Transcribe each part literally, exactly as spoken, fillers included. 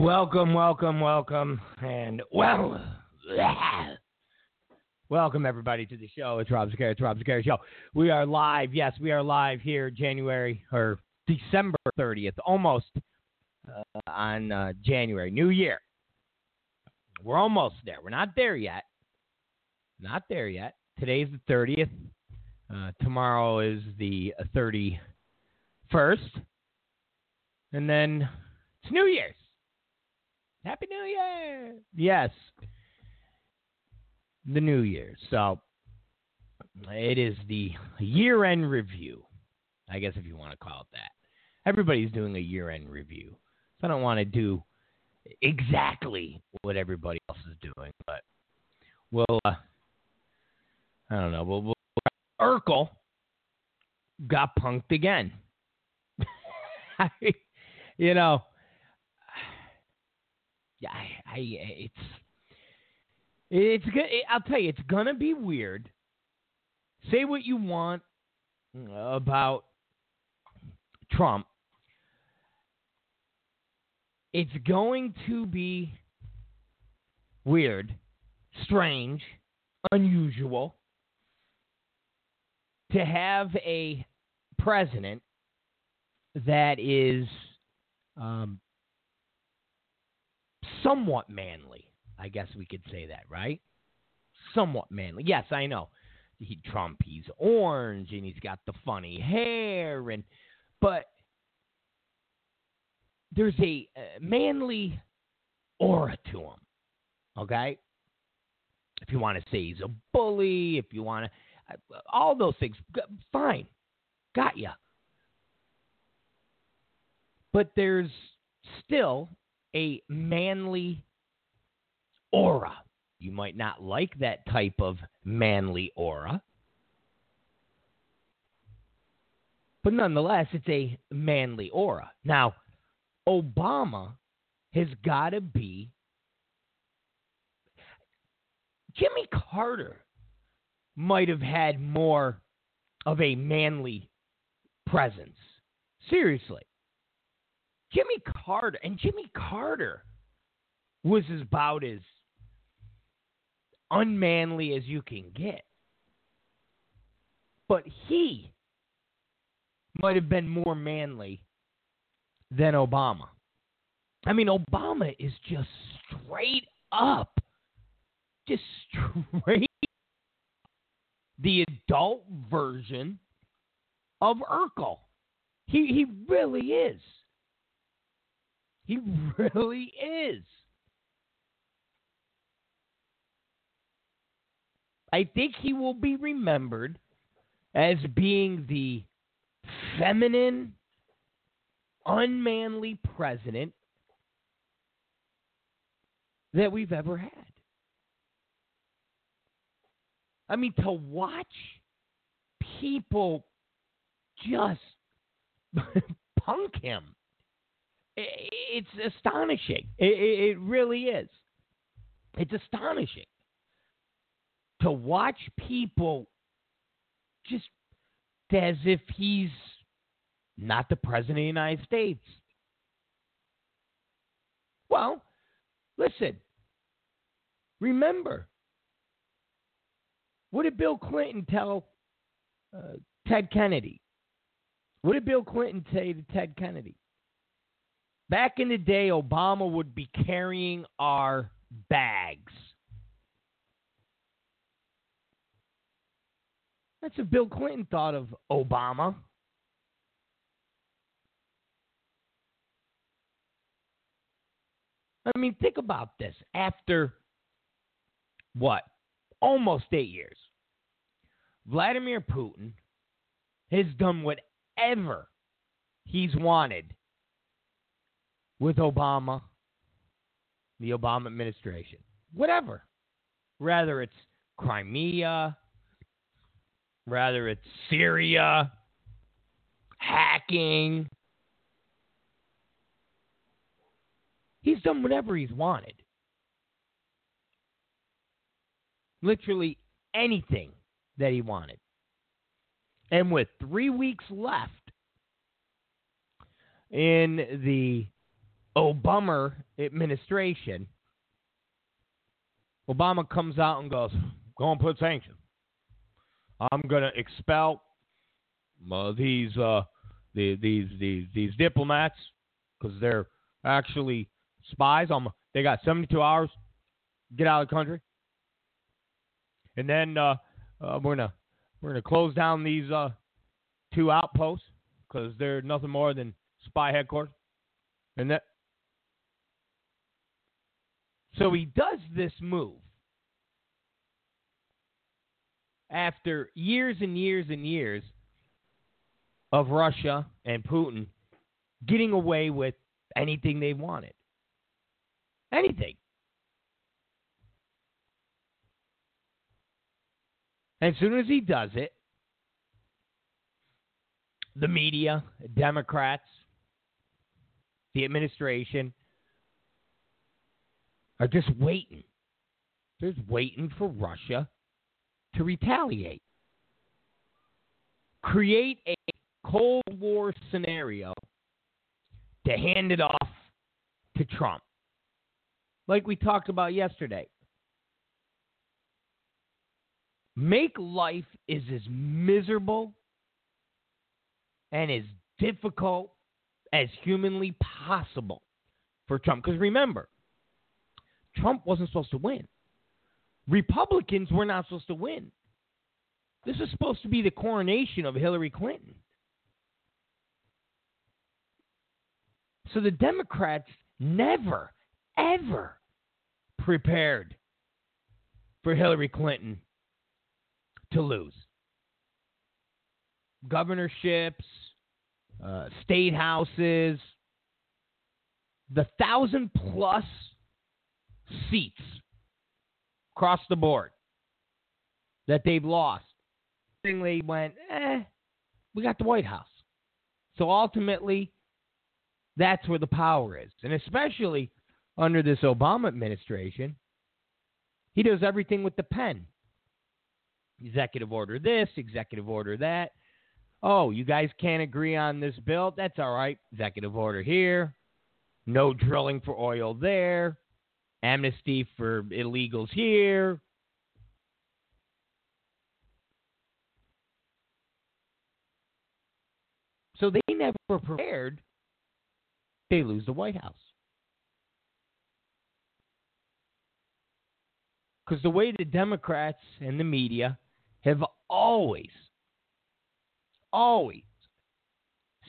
Welcome, welcome, welcome, and well, bleh. welcome everybody to the show. It's Rob Zicari, it's Rob Zicari Show. We are live, yes, we are live here January, or December thirtieth, almost uh, on uh, January, New Year. We're almost there. We're not there yet. Not there yet. Today's the thirtieth. Uh, tomorrow is the thirty-first. And then it's New Year's. Happy New Year! Yes, the New Year. So it is the year-end review, I guess, if you want to call it that. Everybody's doing a year-end review, so I don't want to do exactly what everybody else is doing. But we'll, uh, I don't know. We'll, we'll Urkel got punked again. I, you know. Yeah, I, I, it's it's good. I'll tell you, it's gonna be weird. Say what you want about Trump. It's going to be weird, strange, unusual to have a president that is um. somewhat manly, I guess we could say that, right? Somewhat manly. Yes, I know. He, Trump, he's orange, and he's got the funny hair, and but there's a uh, manly aura to him, okay? If you want to say he's a bully, if you want to, uh, all those things, g- fine, got ya. But there's still a manly aura. You might not like that type of manly aura, but nonetheless, it's a manly aura. Now, Obama has got to be... Jimmy Carter might have had more of a manly presence. Seriously. Jimmy Carter, and Jimmy Carter was about as unmanly as you can get. But he might have been more manly than Obama. I mean, Obama is just straight up, just straight up the adult version of Urkel. He, he really is. He really is. I think he will be remembered as being the feminine, unmanly president that we've ever had. I mean, to watch people just punk him. It's astonishing. It, it really is. It's astonishing to watch people just as if he's not the president of the United States. Well, listen. Remember, what did Bill Clinton tell uh, Ted Kennedy? What did Bill Clinton say to Ted Kennedy? Back in the day, Obama would be carrying our bags. That's what Bill Clinton thought of Obama. I mean, think about this. After, what, almost eight years, Vladimir Putin has done whatever he's wanted with Obama, the Obama administration, whatever. Rather it's Crimea, rather it's Syria, hacking. He's done whatever he's wanted. Literally anything that he wanted. And with three weeks left in the Obama administration, Obama comes out and goes, "Go and put sanctions. I'm going to expel uh, these, uh, the, these these these diplomats because they're actually spies. I'm, they got seventy-two hours to get out of the country, and then uh, uh, we're gonna we're gonna close down these uh, two outposts because they're nothing more than spy headquarters." And that, so he does this move after years and years and years of Russia and Putin getting away with anything they wanted. Anything. And as soon as he does it, the media, Democrats, the administration are just waiting. They're just waiting for Russia to retaliate. Create a Cold War scenario to hand it off to Trump. Like we talked about yesterday. Make life is as miserable and as difficult as humanly possible for Trump. Because remember, Trump wasn't supposed to win. Republicans were not supposed to win. This is supposed to be the coronation of Hillary Clinton. So the Democrats never, ever prepared for Hillary Clinton to lose. Governorships, Uh, state houses, the thousand plus seats across the board that they've lost. They went, eh, we got the White House. So ultimately, that's where the power is. And especially under this Obama administration, he does everything with the pen. Executive order this, executive order that. Oh, you guys can't agree on this bill? That's all right. Executive order here. No drilling for oil there. Amnesty for illegals here. So they never prepared. They lose the White House. Because the way the Democrats and the media have always always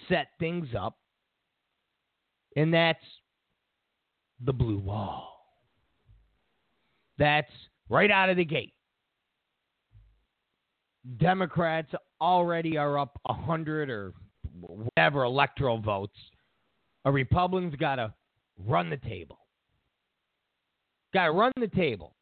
set things up, and that's the blue wall. That's right out of the gate. Democrats already are up a hundred or whatever electoral votes. A Republican's got to run the table. Got to run the table.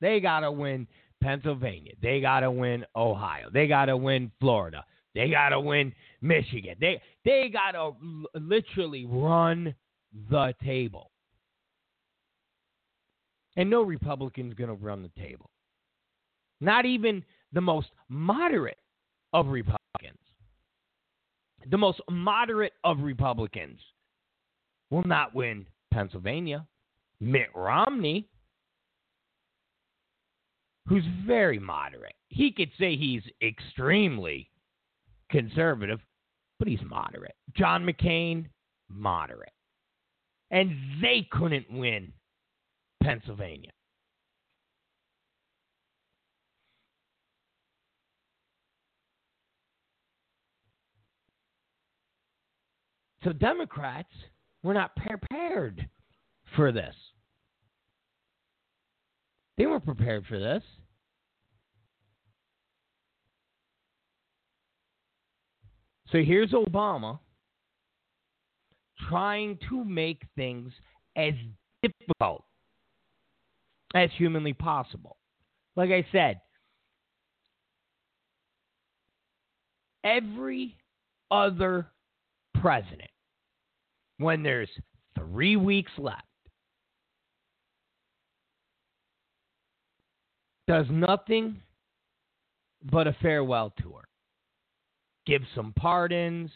They got to win Pennsylvania. They got to win Ohio. They got to win Florida. They got to win Michigan. They they got to l- literally run the table. And no Republican's going to run the table. Not even the most moderate of Republicans. The most moderate of Republicans will not win Pennsylvania. Mitt Romney, who's very moderate. He could say he's extremely conservative, but he's moderate. John McCain, moderate. And they couldn't win Pennsylvania. So Democrats were not prepared for this. They weren't prepared for this. So here's Obama trying to make things as difficult as humanly possible. Like I said, every other president, when there's three weeks left, does nothing but a farewell tour. Give some pardons.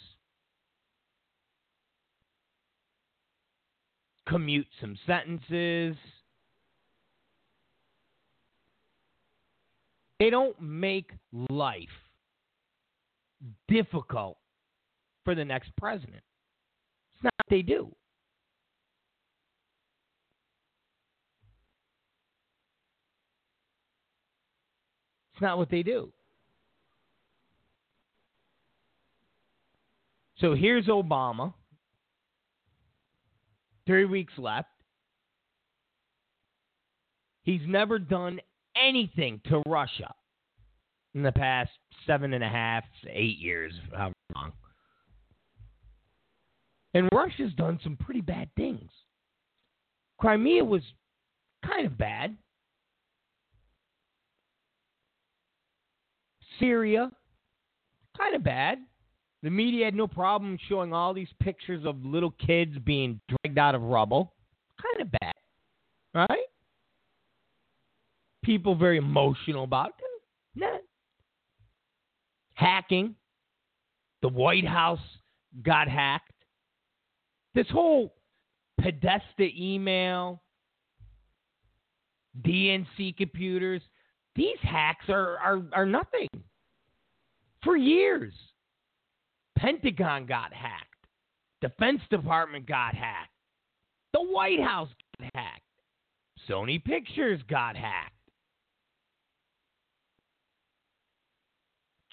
commute some sentences. They don't make life difficult for the next president. It's not what they do. It's not what they do. So here's Obama. Three weeks left. He's never done anything to Russia in the past seven and a half, eight years, however long. And Russia's done some pretty bad things. Crimea was kind of bad. Syria, kind of bad. The media had no problem showing all these pictures of little kids being dragged out of rubble. Kind of bad, right? People very emotional about it. Nah. Hacking. The White House got hacked. This whole Podesta email, D N C computers, these hacks are, are, are nothing. For years. Pentagon got hacked. Defense Department got hacked. The White House got hacked. Sony Pictures got hacked.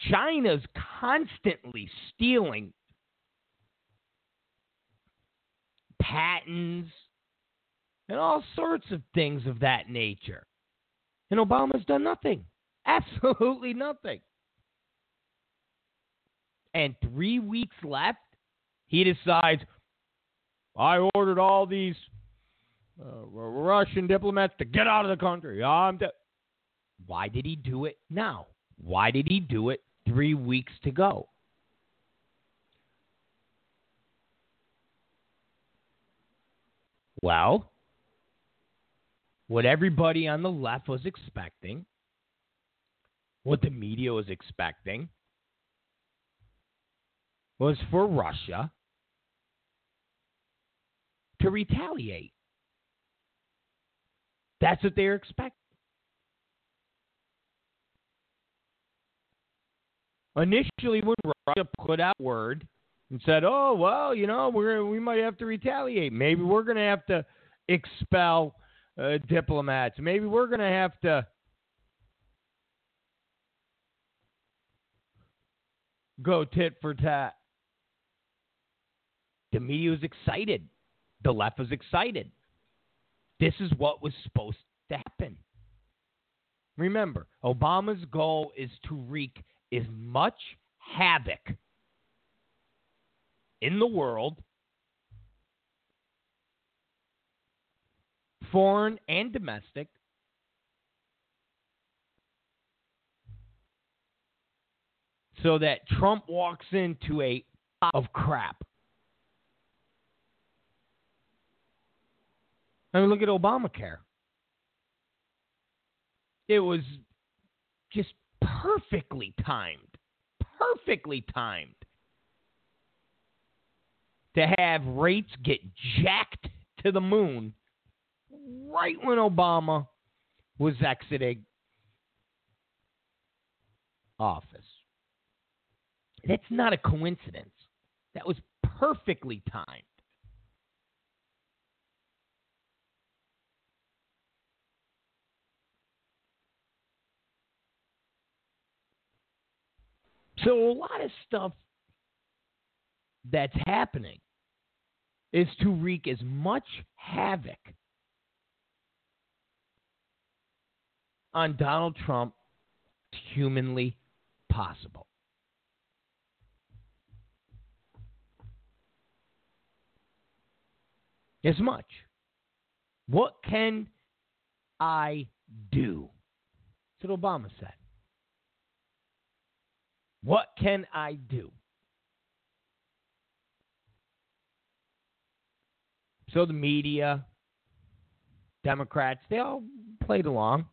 China's constantly stealing patents and all sorts of things of that nature. And Obama's done nothing. Absolutely nothing. And three weeks left, he decides, I ordered all these uh, Russian diplomats to get out of the country. I'm de- Why did he do it now? Why did he do it three weeks to go? Well, what everybody on the left was expecting, what the media was expecting, was for Russia to retaliate. That's what they're expecting. Initially, when Russia put out word and said, oh, well, you know, we're we might have to retaliate. Maybe we're going to have to expel uh, diplomats. Maybe we're going to have to go tit for tat. The media was excited. The left was excited. This is what was supposed to happen. Remember, Obama's goal is to wreak as much havoc in the world, foreign and domestic, so that Trump walks into a pile of crap. I mean, look at Obamacare. It was just perfectly timed, perfectly timed to have rates get jacked to the moon right when Obama was exiting office. That's not a coincidence. That was perfectly timed. So a lot of stuff that's happening is to wreak as much havoc on Donald Trump as humanly possible. As much. What can I do? That's what Obama said. What can I do? So the media, Democrats, they all played along.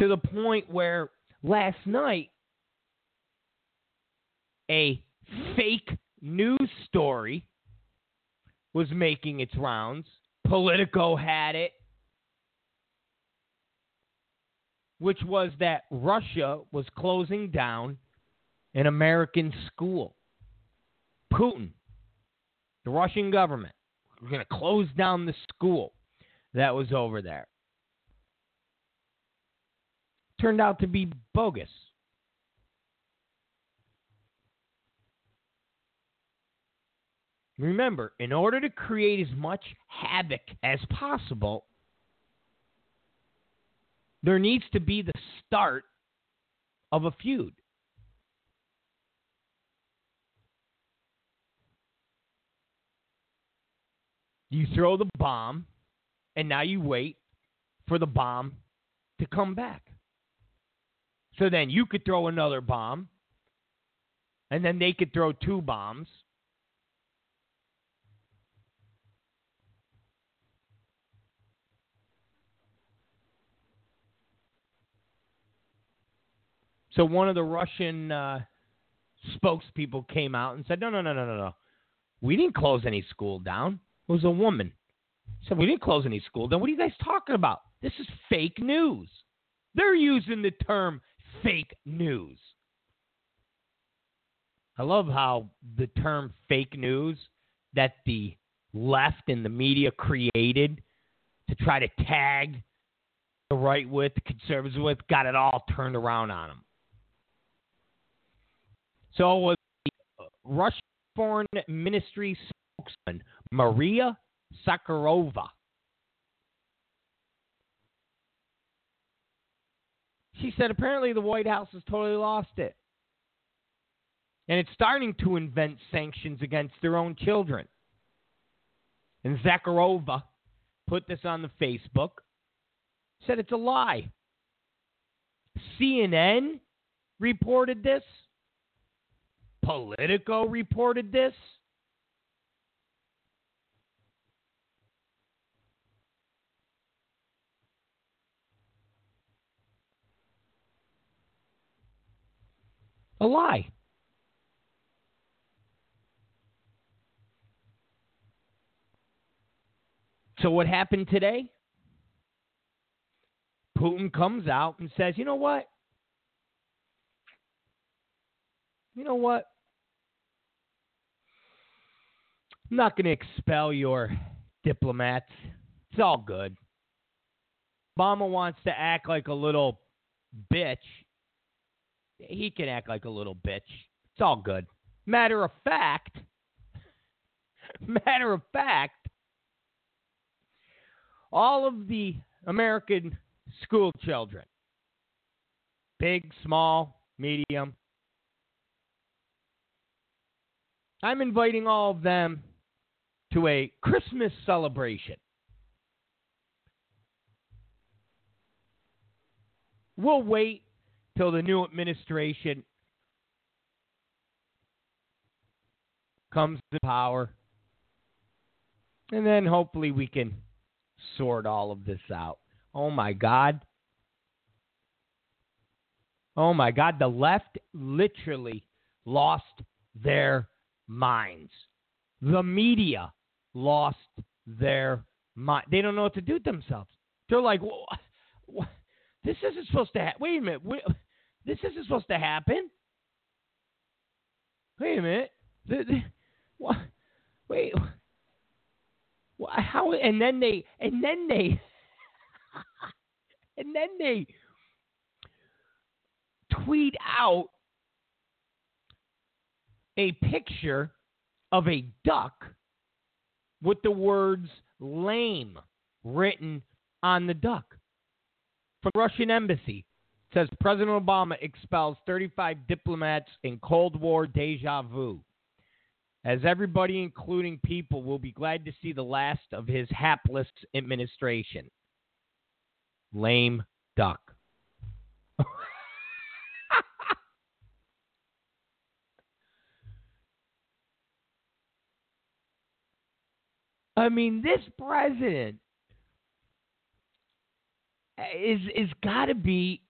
To the point where last night, a fake news story was making its rounds. Politico had it, which was that Russia was closing down an American school. Putin, the Russian government, we're going to close down the school that was over there. Turned out to be bogus. Remember, in order to create as much havoc as possible, there needs to be the start of a feud. You throw the bomb, and now you wait for the bomb to come back. So then you could throw another bomb, and then they could throw two bombs. So one of the Russian uh, spokespeople came out and said, no, no, no, no, no, no. We didn't close any school down. It was a woman. So we didn't close any school down. What are you guys talking about? This is fake news. They're using the term fake news. I love how the term fake news that the left and the media created to try to tag the right with, the conservatives with, got it all turned around on them. So was the Russian Foreign Ministry spokesman, Maria Zakharova. She said apparently the White House has totally lost it. And it's starting to invent sanctions against their own children. And Zakharova put this on the Facebook, said it's a lie. C N N reported this. Politico reported this. A lie. So what happened today? Putin comes out and says, you know what? You know what? I'm not going to expel your diplomats. It's all good. Obama wants to act like a little bitch. He can act like a little bitch. It's all good. Matter of fact, matter of fact, all of the American school children, big, small, medium, I'm inviting all of them to a Christmas celebration. We'll wait till the new administration comes to power. And then hopefully we can sort all of this out. Oh my God. Oh my God. The left literally lost their minds. The media lost their mind. They don't know what to do with themselves. They're like, well, what? This isn't supposed to happen. Wait a minute. Wait- This isn't supposed to happen. Wait a minute. The, the, what? Wait. What? How? And then they. And then they. and then they tweet out a picture of a duck with the words "lame" written on the duck from the Russian embassy. Says President Obama expels thirty-five diplomats in Cold War deja vu. As everybody, including people, will be glad to see the last of his hapless administration. Lame duck. I mean, this president is is got to be,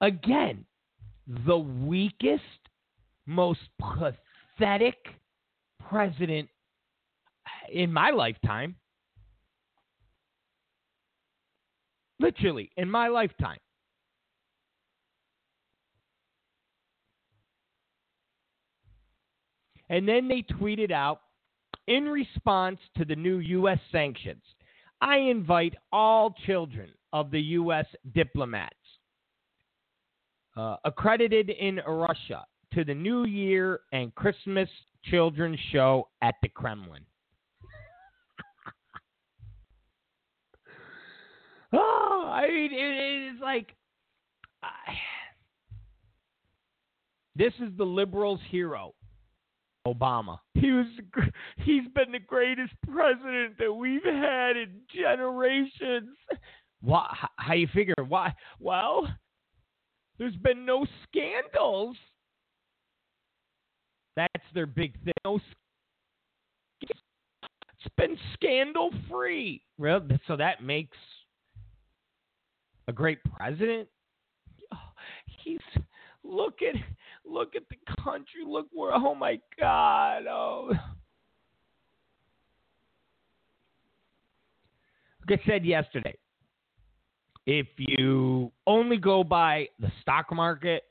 again, the weakest, most pathetic president in my lifetime. Literally, in my lifetime. And then they tweeted out, in response to the new U S sanctions, I invite all children of the U S diplomats uh, accredited in Russia to the New Year and Christmas children's show at the Kremlin. Oh, I mean, it is like, uh, this is the liberals' hero, Obama. He was, he's been the greatest president that we've had in generations. Why, how you figure? Why? Well, there's been no scandals. That's their big thing. No, it's been scandal-free. Well, so that makes a great president. Oh, he's look at look at the country. Look where. Oh my God. Oh. Like I said yesterday, if you only go by the stock market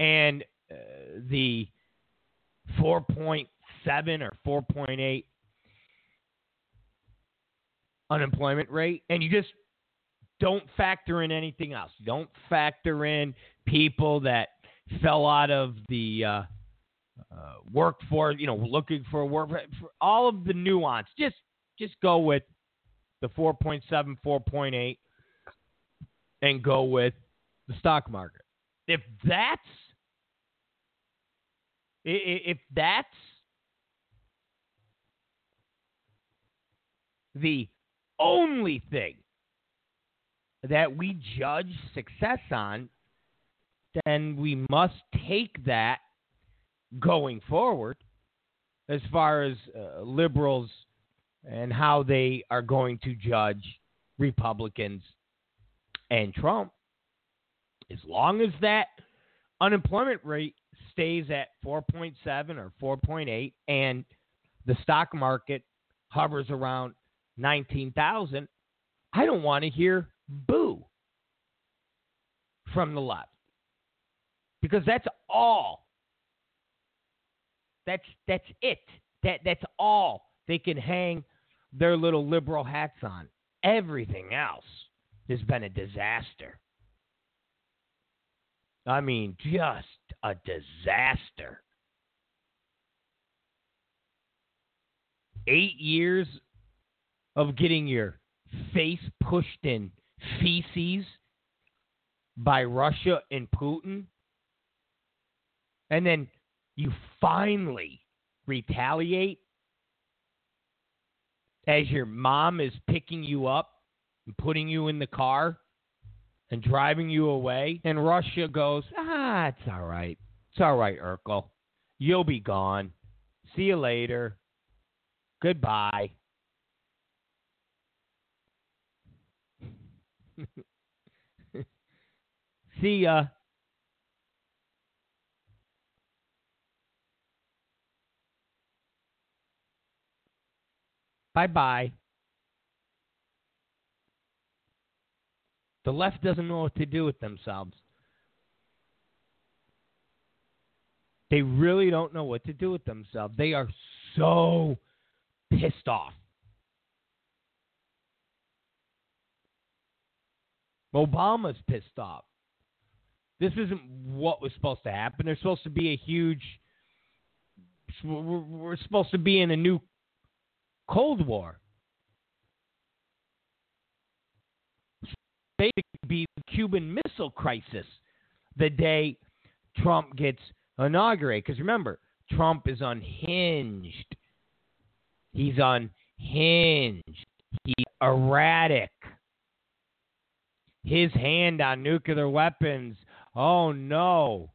and uh, the four point seven or four point eight unemployment rate, and you just don't factor in anything else. Don't factor in people that fell out of the uh, uh, workforce, you know, looking for work, for all of the nuance. Just just go with the four point seven, four point eight, and go with the stock market. If that's If that's the only thing that we judge success on, then we must take that going forward as far as uh, liberals and how they are going to judge Republicans and Trump. As long as that unemployment rate stays at four point seven or four point eight and the stock market hovers around nineteen thousand, I don't want to hear boo from the left, because that's all. That's that's it. That that's all they can hang their little liberal hats on. Everything else has been a disaster. I mean, just a disaster. Eight years of getting your face pushed in feces by Russia and Putin. And then you finally retaliate as your mom is picking you up and putting you in the car and driving you away, and Russia goes, ah, it's all right. It's all right, Urkel. You'll be gone. See you later. Goodbye. See ya. Bye-bye. The left doesn't know what to do with themselves. They really don't know what to do with themselves. They are so pissed off. Obama's pissed off. This isn't what was supposed to happen. There's supposed to be a huge... We're supposed to be in a new Cold War. Basically be the Cuban Missile Crisis the day Trump gets inaugurated. Because remember, Trump is unhinged. He's unhinged. He's erratic. His hand on nuclear weapons. Oh, no.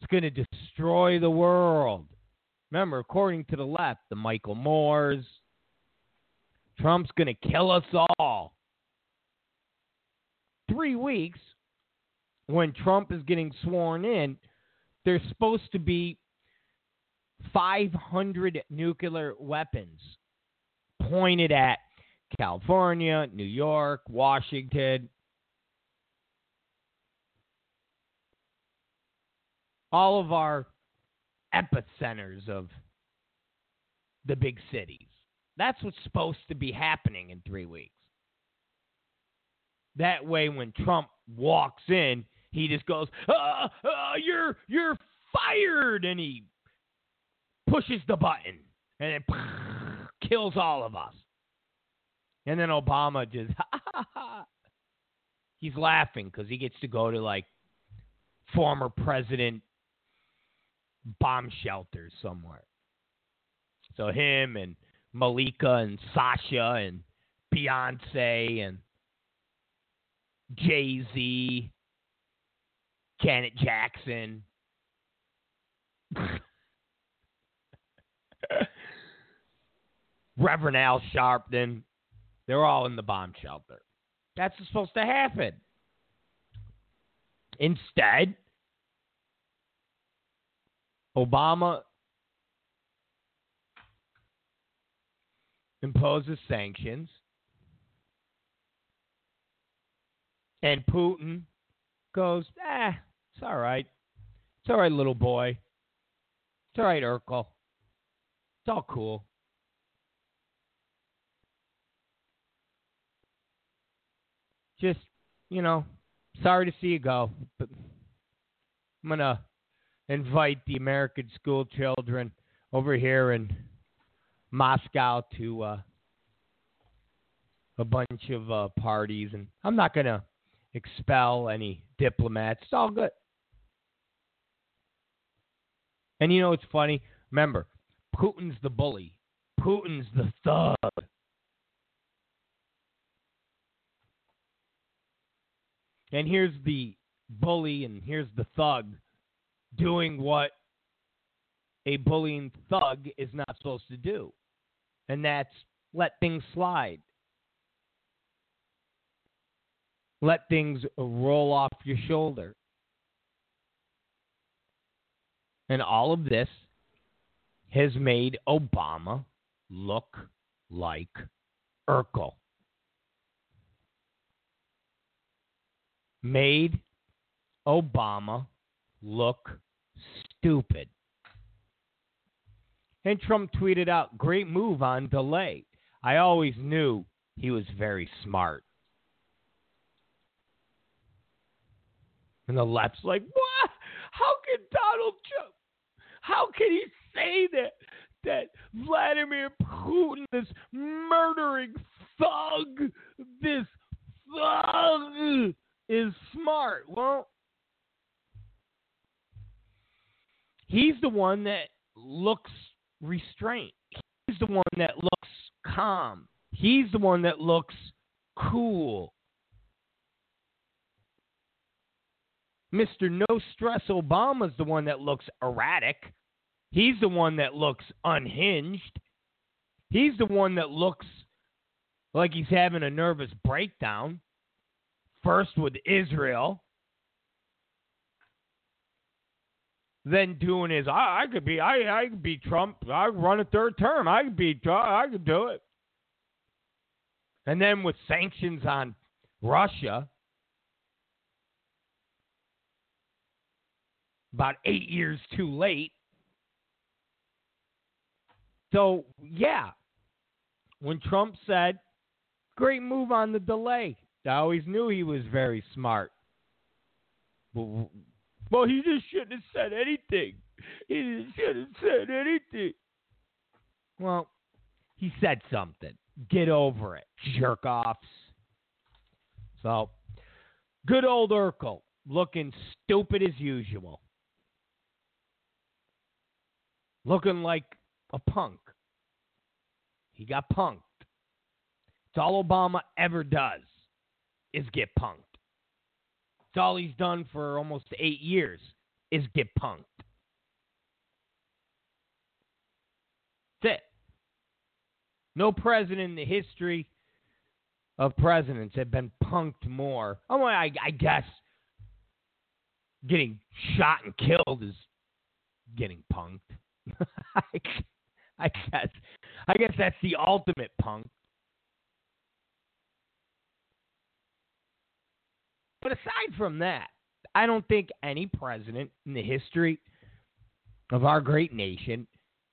It's going to destroy the world. Remember, according to the left, the Michael Moores, Trump's going to kill us all. Three weeks, when Trump is getting sworn in, there's supposed to be five hundred nuclear weapons pointed at California, New York, Washington, all of our epicenters of the big cities. That's what's supposed to be happening in three weeks. That way, when Trump walks in, he just goes, uh, uh, you're, you're fired, and he pushes the button, and it kills all of us. And then Obama just, ha, ha, ha. He's laughing because he gets to go to, like, former president bomb shelters somewhere. So him and Malika and Sasha and Beyonce and Jay-Z, Janet Jackson. Reverend Al Sharpton. They're all in the bomb shelter. That's what's supposed to happen. Instead, Obama imposes sanctions, and Putin goes, eh, it's all right. It's all right, little boy. It's all right, Urkel. It's all cool. Just, you know, sorry to see you go, but I'm going to invite the American school children over here in Moscow to uh, a bunch of uh, parties, and I'm not going to expel any diplomats. It's all good. And you know what's funny? Remember, Putin's the bully. Putin's the thug. And here's the bully, and here's the thug doing what a bullying thug is not supposed to do. And that's let things slide. Let things roll off your shoulder. And all of this has made Obama look like Urkel. Made Obama look stupid. And Trump tweeted out, great move on delay. I always knew he was very smart. And the left's like, what? How can Donald Trump, how can he say that, that Vladimir Putin, this murdering thug, this thug is smart? Well, he's the one that looks restrained. He's the one that looks calm. He's the one that looks cool. Mister No Stress Obama's the one that looks erratic. He's the one that looks unhinged. He's the one that looks like he's having a nervous breakdown. First with Israel. Then doing his, I, I could be, I, I could be Trump. I could run a third term. I could be, I could do it. And then with sanctions on Russia, about eight years too late. So, yeah. When Trump said, great move on the delay. I always knew he was very smart. Well, well he just shouldn't have said anything. He just shouldn't have said anything. Well, he said something. Get over it, jerk-offs. So, good old Urkel looking stupid as usual. Looking like a punk. He got punked. It's all Obama ever does is get punked. It's all he's done for almost eight years is get punked. That's it. No president in the history of presidents have been punked more. Oh, I, I guess getting shot and killed is getting punked. I guess. I guess that's the ultimate punk. But aside from that, I don't think any president in the history of our great nation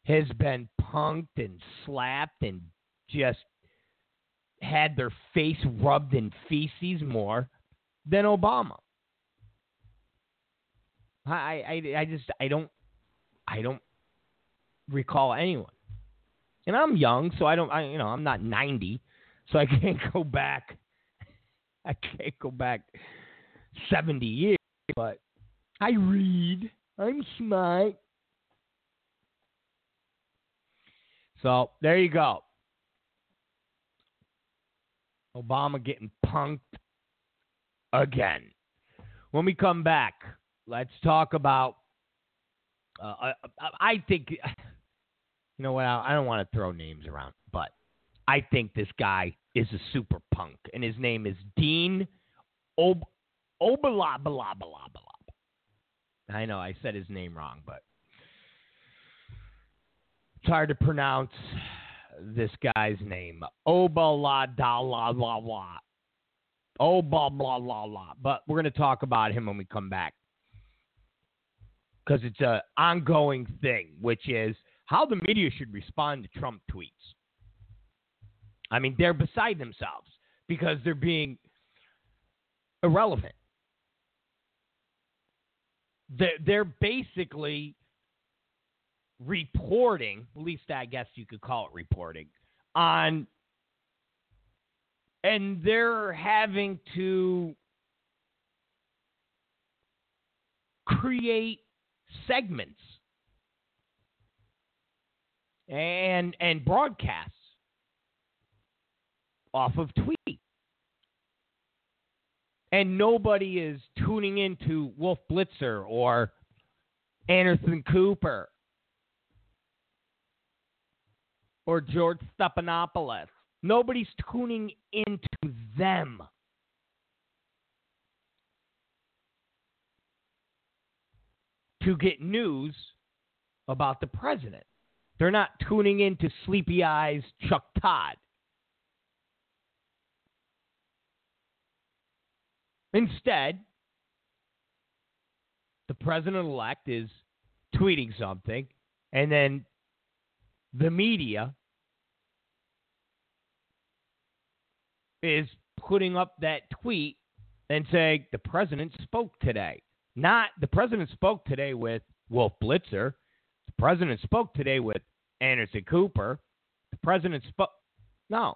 has been punked and slapped and just had their face rubbed in feces more than Obama. I, I, I just, I don't, I don't recall anyone. And I'm young, so I don't, I, you know, I'm not ninety, so I can't go back. I can't go back seventy years, but I read. I'm smart. So there you go. Obama getting punked again. When we come back, let's talk about, uh, I, I think, you know what, I don't want to throw names around, but I think this guy is a super punk, and his name is Dean Ob- Obeidallah. I know I said his name wrong, but it's hard to pronounce this guy's name. Obeidallah. Obeidallah. But we're going to talk about him when we come back, because it's an ongoing thing, which is how the media should respond to Trump tweets. I mean, they're beside themselves because they're being irrelevant. They're, they're basically reporting, at least I guess you could call it reporting, on, and they're having to create segments and and broadcasts off of tweets. And nobody is tuning into Wolf Blitzer or Anderson Cooper or George Stephanopoulos. Nobody's tuning into them. To get news about the president. They're not tuning into Sleepy Eyes Chuck Todd. Instead, the president-elect is tweeting something, and then the media is putting up that tweet and saying, the president spoke today. Not, the president spoke today with Wolf Blitzer. The president spoke today with Anderson Cooper. The president spoke. No.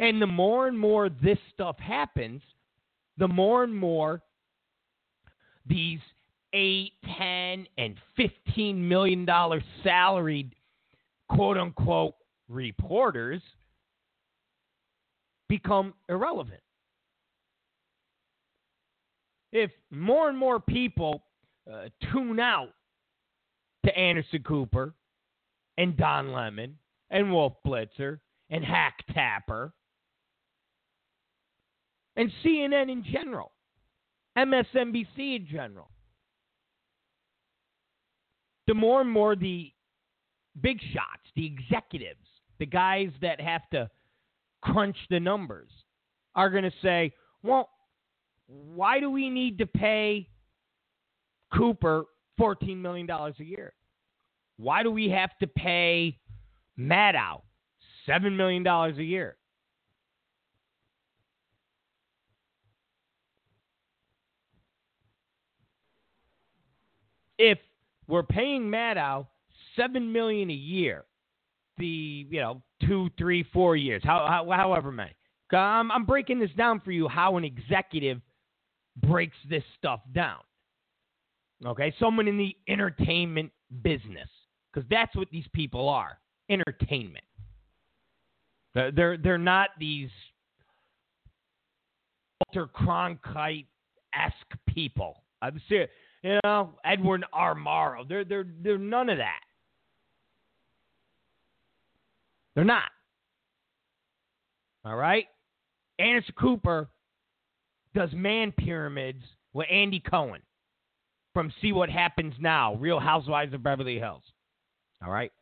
And the more and more this stuff happens, the more and more these eight, ten, and fifteen million dollars salaried, quote-unquote, reporters become irrelevant. If more and more people uh, tune out to Anderson Cooper and Don Lemon and Wolf Blitzer and Hack Tapper and C N N in general, M S N B C in general, the more and more the big shots, the executives, the guys that have to crunch the numbers, are going to say, well, why do we need to pay Cooper fourteen million dollars a year? Why do we have to pay Maddow seven million dollars a year? If we're paying Maddow seven million dollars a year, the, you know, two, three, four years, how, how, however many. I'm, I'm breaking this down for you, how an executive breaks this stuff down. Okay, someone in the entertainment business, because that's what these people are, entertainment. They're, they're, they're not these Walter Cronkite-esque people. I'm serious. You know, Edwin R. Murrow. They're, they're, they're none of that. They're not. All right? Anderson Cooper does man pyramids with Andy Cohen. from See What Happens Now, Real Housewives of Beverly Hills. All right?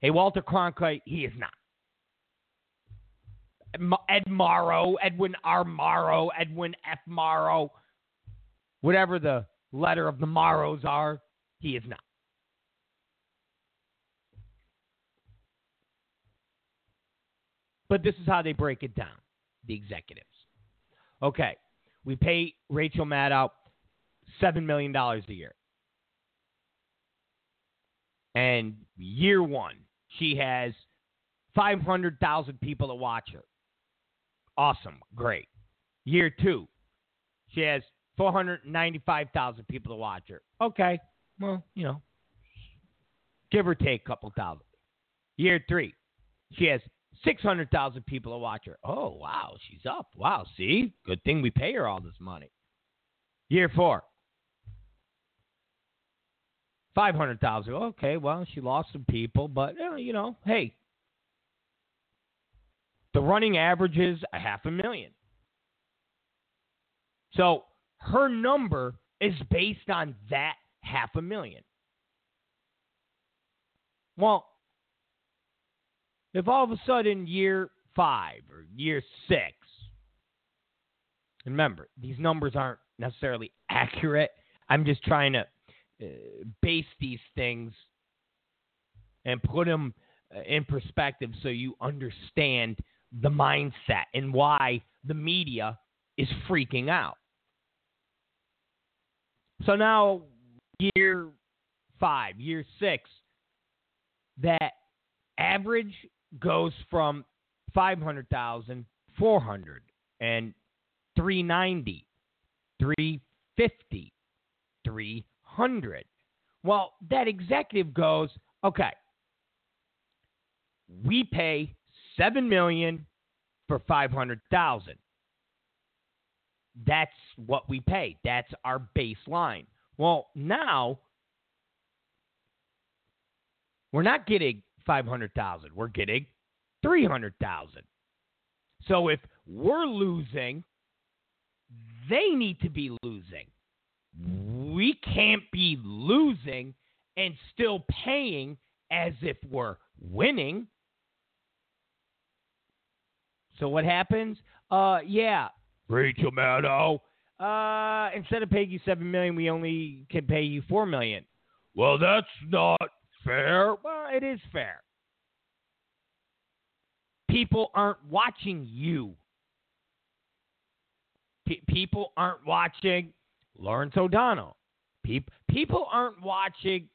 Hey, Walter Cronkite, he is not. Ed Murrow, Edwin R. Murrow, Edwin F. Murrow, whatever the letter of the Murrows are, he is not. But this is how they break it down, the executives. Okay, we pay Rachel Maddow seven million dollars a year. And year one, she has five hundred thousand people that watch her. Awesome, great. Year two, she has four hundred ninety-five thousand people to watch her. Okay, well, you know, give or take a couple thousand. Year three, she has six hundred thousand people to watch her. Oh, wow, she's up. Wow, see? Good thing we pay her all this money. Year four, five hundred thousand. Okay, well, she lost some people, but, you know, hey. The running average is a half a million. So her number is based on that half a million. Well, if all of a sudden year five or year six, and remember, these numbers aren't necessarily accurate. I'm just trying to uh, base these things and put them in perspective so you understand the mindset and why the media is freaking out. So now, year five, year six, that average goes from five hundred thousand, four hundred, and three ninety, three fifty, three hundred. Well, that executive goes, okay, we pay seven million dollars for five hundred thousand dollars. That's what we pay. That's our baseline. Well, now we're not getting five hundred thousand dollars. We're getting three hundred thousand dollars. So if we're losing, they need to be losing. We can't be losing and still paying as if we're winning. So what happens? Uh, yeah, Rachel Maddow. Uh, instead of paying you seven million, we only can pay you four million. Well, that's not fair. Well, it is fair. People aren't watching you. P- people aren't watching Lawrence O'Donnell. Pe- people aren't watching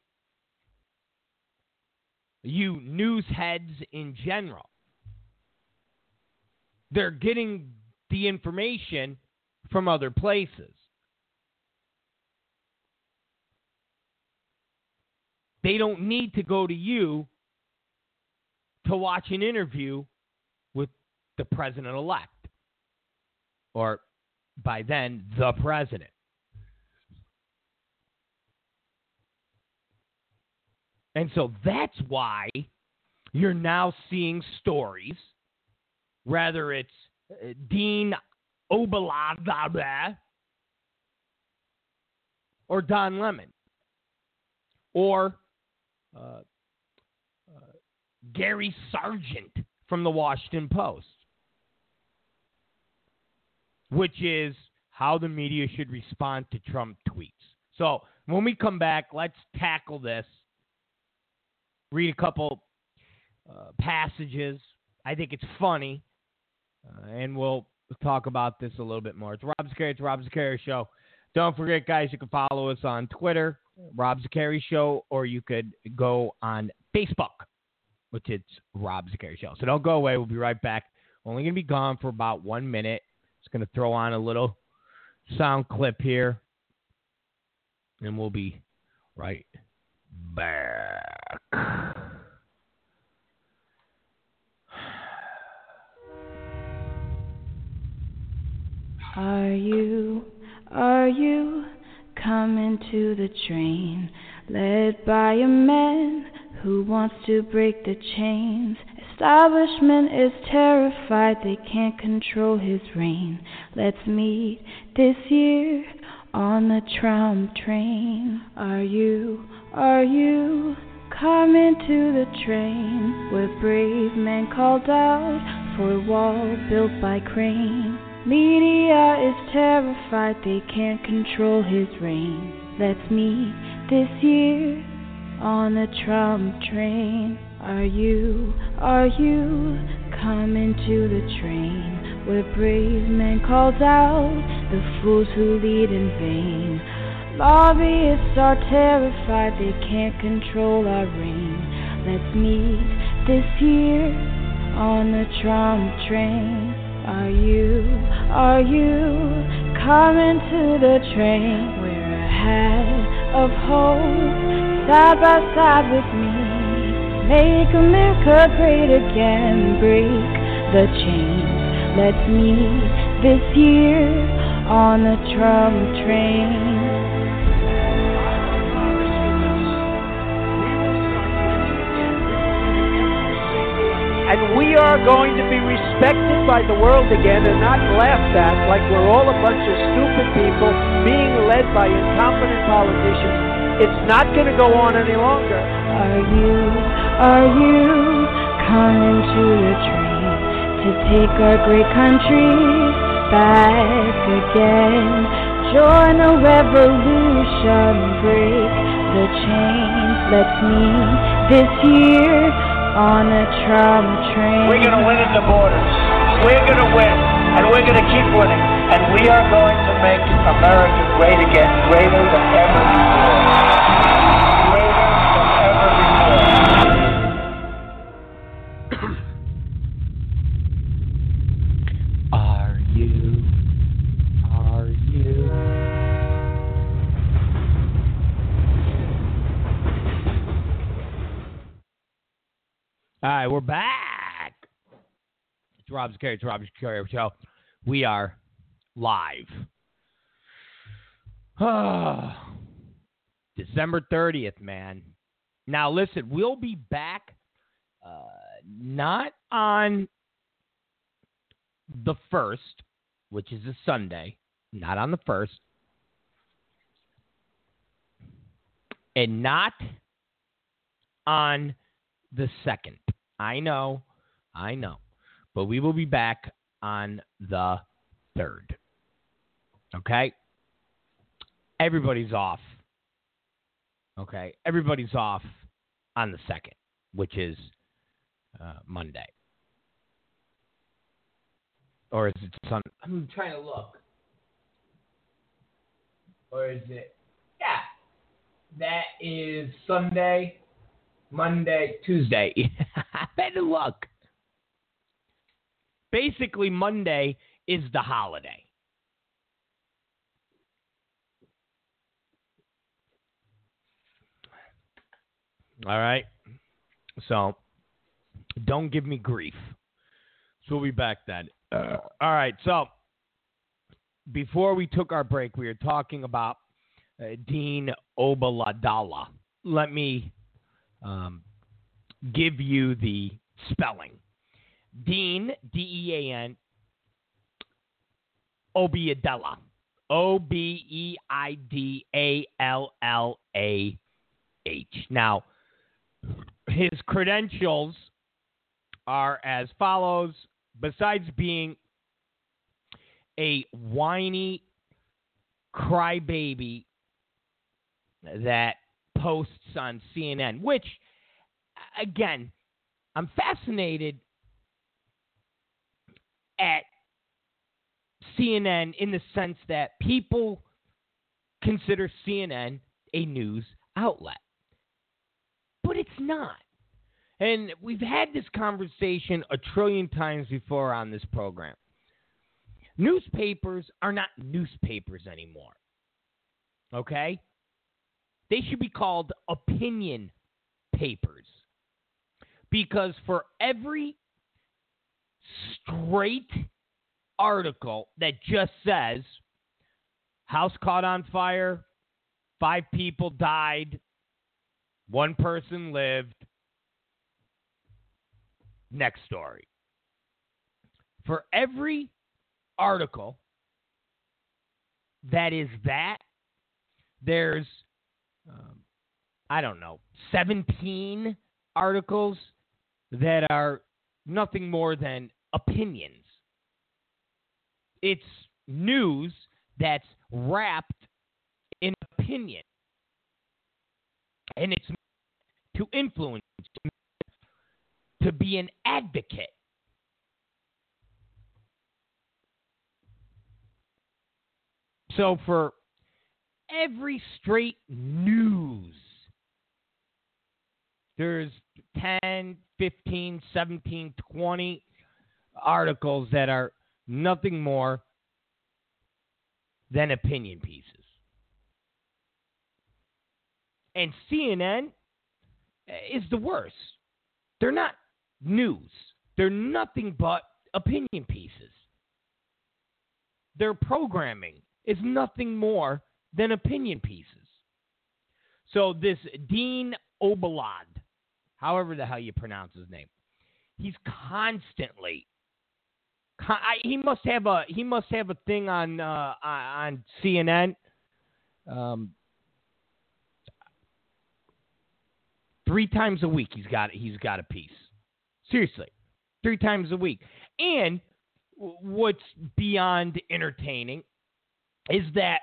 you news heads in general. They're getting the information from other places. They don't need to go to you to watch an interview with the president-elect. Or, by then, the president. And so that's why you're now seeing stories, rather it's uh, Dean Obeidallah or Don Lemon or uh, uh, Gary Sargent from the Washington Post, which is how the media should respond to Trump tweets. So when we come back, let's tackle this. Read a couple uh, passages. I think it's funny. Uh, and we'll talk about this a little bit more. It's Rob Zicari. It's Rob Zicari Show. Don't forget, guys, you can follow us on Twitter, Rob Zicari Show, or you could go on Facebook, which it's Rob Zicari Show. So don't go away. We'll be right back. Only going to be gone for about one minute. Just going to throw on a little sound clip here. And we'll be right back. Are you, are you coming to the train, led by a man who wants to break the chains? Establishment is terrified, they can't control his reign. Let's meet this year on the Trump train. Are you, are you coming to the train? With brave men called out for a wall built by crane. Media is terrified they can't control his reign. Let's meet this year on the Trump train. Are you, are you coming to the train? Where brave men calls out the fools who lead in vain. Lobbyists are terrified they can't control our reign. Let's meet this year on the Trump train. Are you, are you coming to the train? Wear a hat of hope, side by side with me. Make America great again, break the chains. Let's meet this year on the Trump train. And we are going to be respected by the world again and not laughed at like we're all a bunch of stupid people being led by incompetent politicians. It's not going to go on any longer. Are you, are you coming to the train to take our great country back again? Join a revolution, break the chains. Let's meet this year on the Trump train. We're going to win at the borders. We're going to win, and we're going to keep winning. And we are going to make America great again, greater than ever before. Greater than ever before. Are you? Are you? All right, we're back. It's Rob Zicari. It's Rob Zicari Show. We are live. Oh, December thirtieth, man. Now, listen, we'll be back uh, not on the first, which is a Sunday. Not on the first. And not on the second. I know, I know, but we will be back on the third, okay? Everybody's off, okay? Everybody's off on the second, which is uh, Monday. Or is it Sunday? I'm trying to look. Or is it, yeah, that is Sunday, Monday, Tuesday. Better luck. Basically, Monday is the holiday. All right. So, don't give me grief. So, we'll be back then. Uh, all right. So, before we took our break, we were talking about uh, Dean Obeidallah. Let me Um, give you the spelling. Dean, D E A N, Obeidallah, O B E I D A L L A H. Now, his credentials are as follows. Besides being a whiny crybaby that posts on C N N, which, again, I'm fascinated at C N N in the sense that people consider C N N a news outlet, but it's not. And we've had this conversation a trillion times before on this program. Newspapers are not newspapers anymore, okay? They should be called opinion papers, because for every straight article that just says house caught on fire, five people died, one person lived, next story. For every article that is that. There's, um, I don't know, seventeen articles that are nothing more than opinions. It's news that's wrapped in opinion. And it's to influence, to be an advocate. So for every straight news, there's ten, fifteen, seventeen, twenty articles that are nothing more than opinion pieces. And C N N is the worst. They're not news. They're nothing but opinion pieces. Their programming is nothing more than opinion pieces. So this Dean Obeidallah, however the hell you pronounce his name, he's constantly. Con- I, he must have a he must have a thing on uh, on C N N. Um, three times a week he's got he's got a piece. Seriously, three times a week. And what's beyond entertaining is that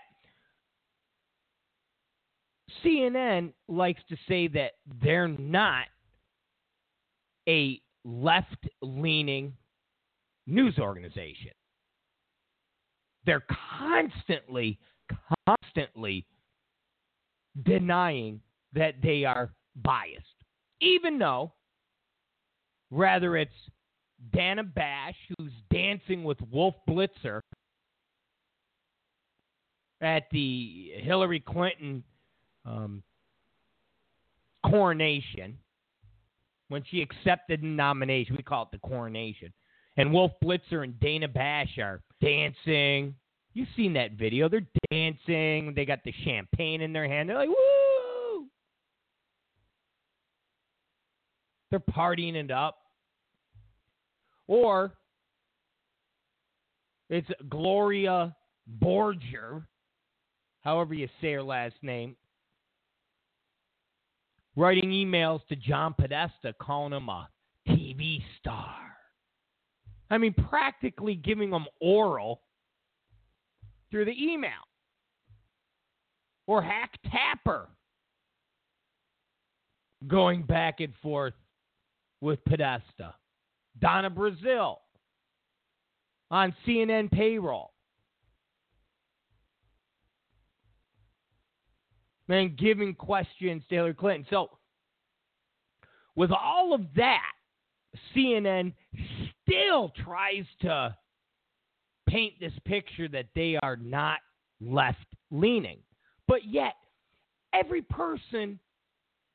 C N N likes to say that they're not a left-leaning news organization. They're constantly, constantly denying that they are biased. Even though, rather it's Dana Bash, who's dancing with Wolf Blitzer at the Hillary Clinton Um, coronation, when she accepted the nomination, we call it the coronation, and Wolf Blitzer and Dana Bash are dancing. You've seen that video. They're dancing. They got the champagne in their hand. They're like, woo! They're partying it up. Or it's Gloria Borger, however you say her last name, writing emails to John Podesta, calling him a T V star. I mean, practically giving him oral through the email. Or Hack Tapper going back and forth with Podesta. Donna Brazile on C N N payroll. And giving questions to Hillary Clinton. So, with all of that, C N N still tries to paint this picture that they are not left-leaning. But yet, every person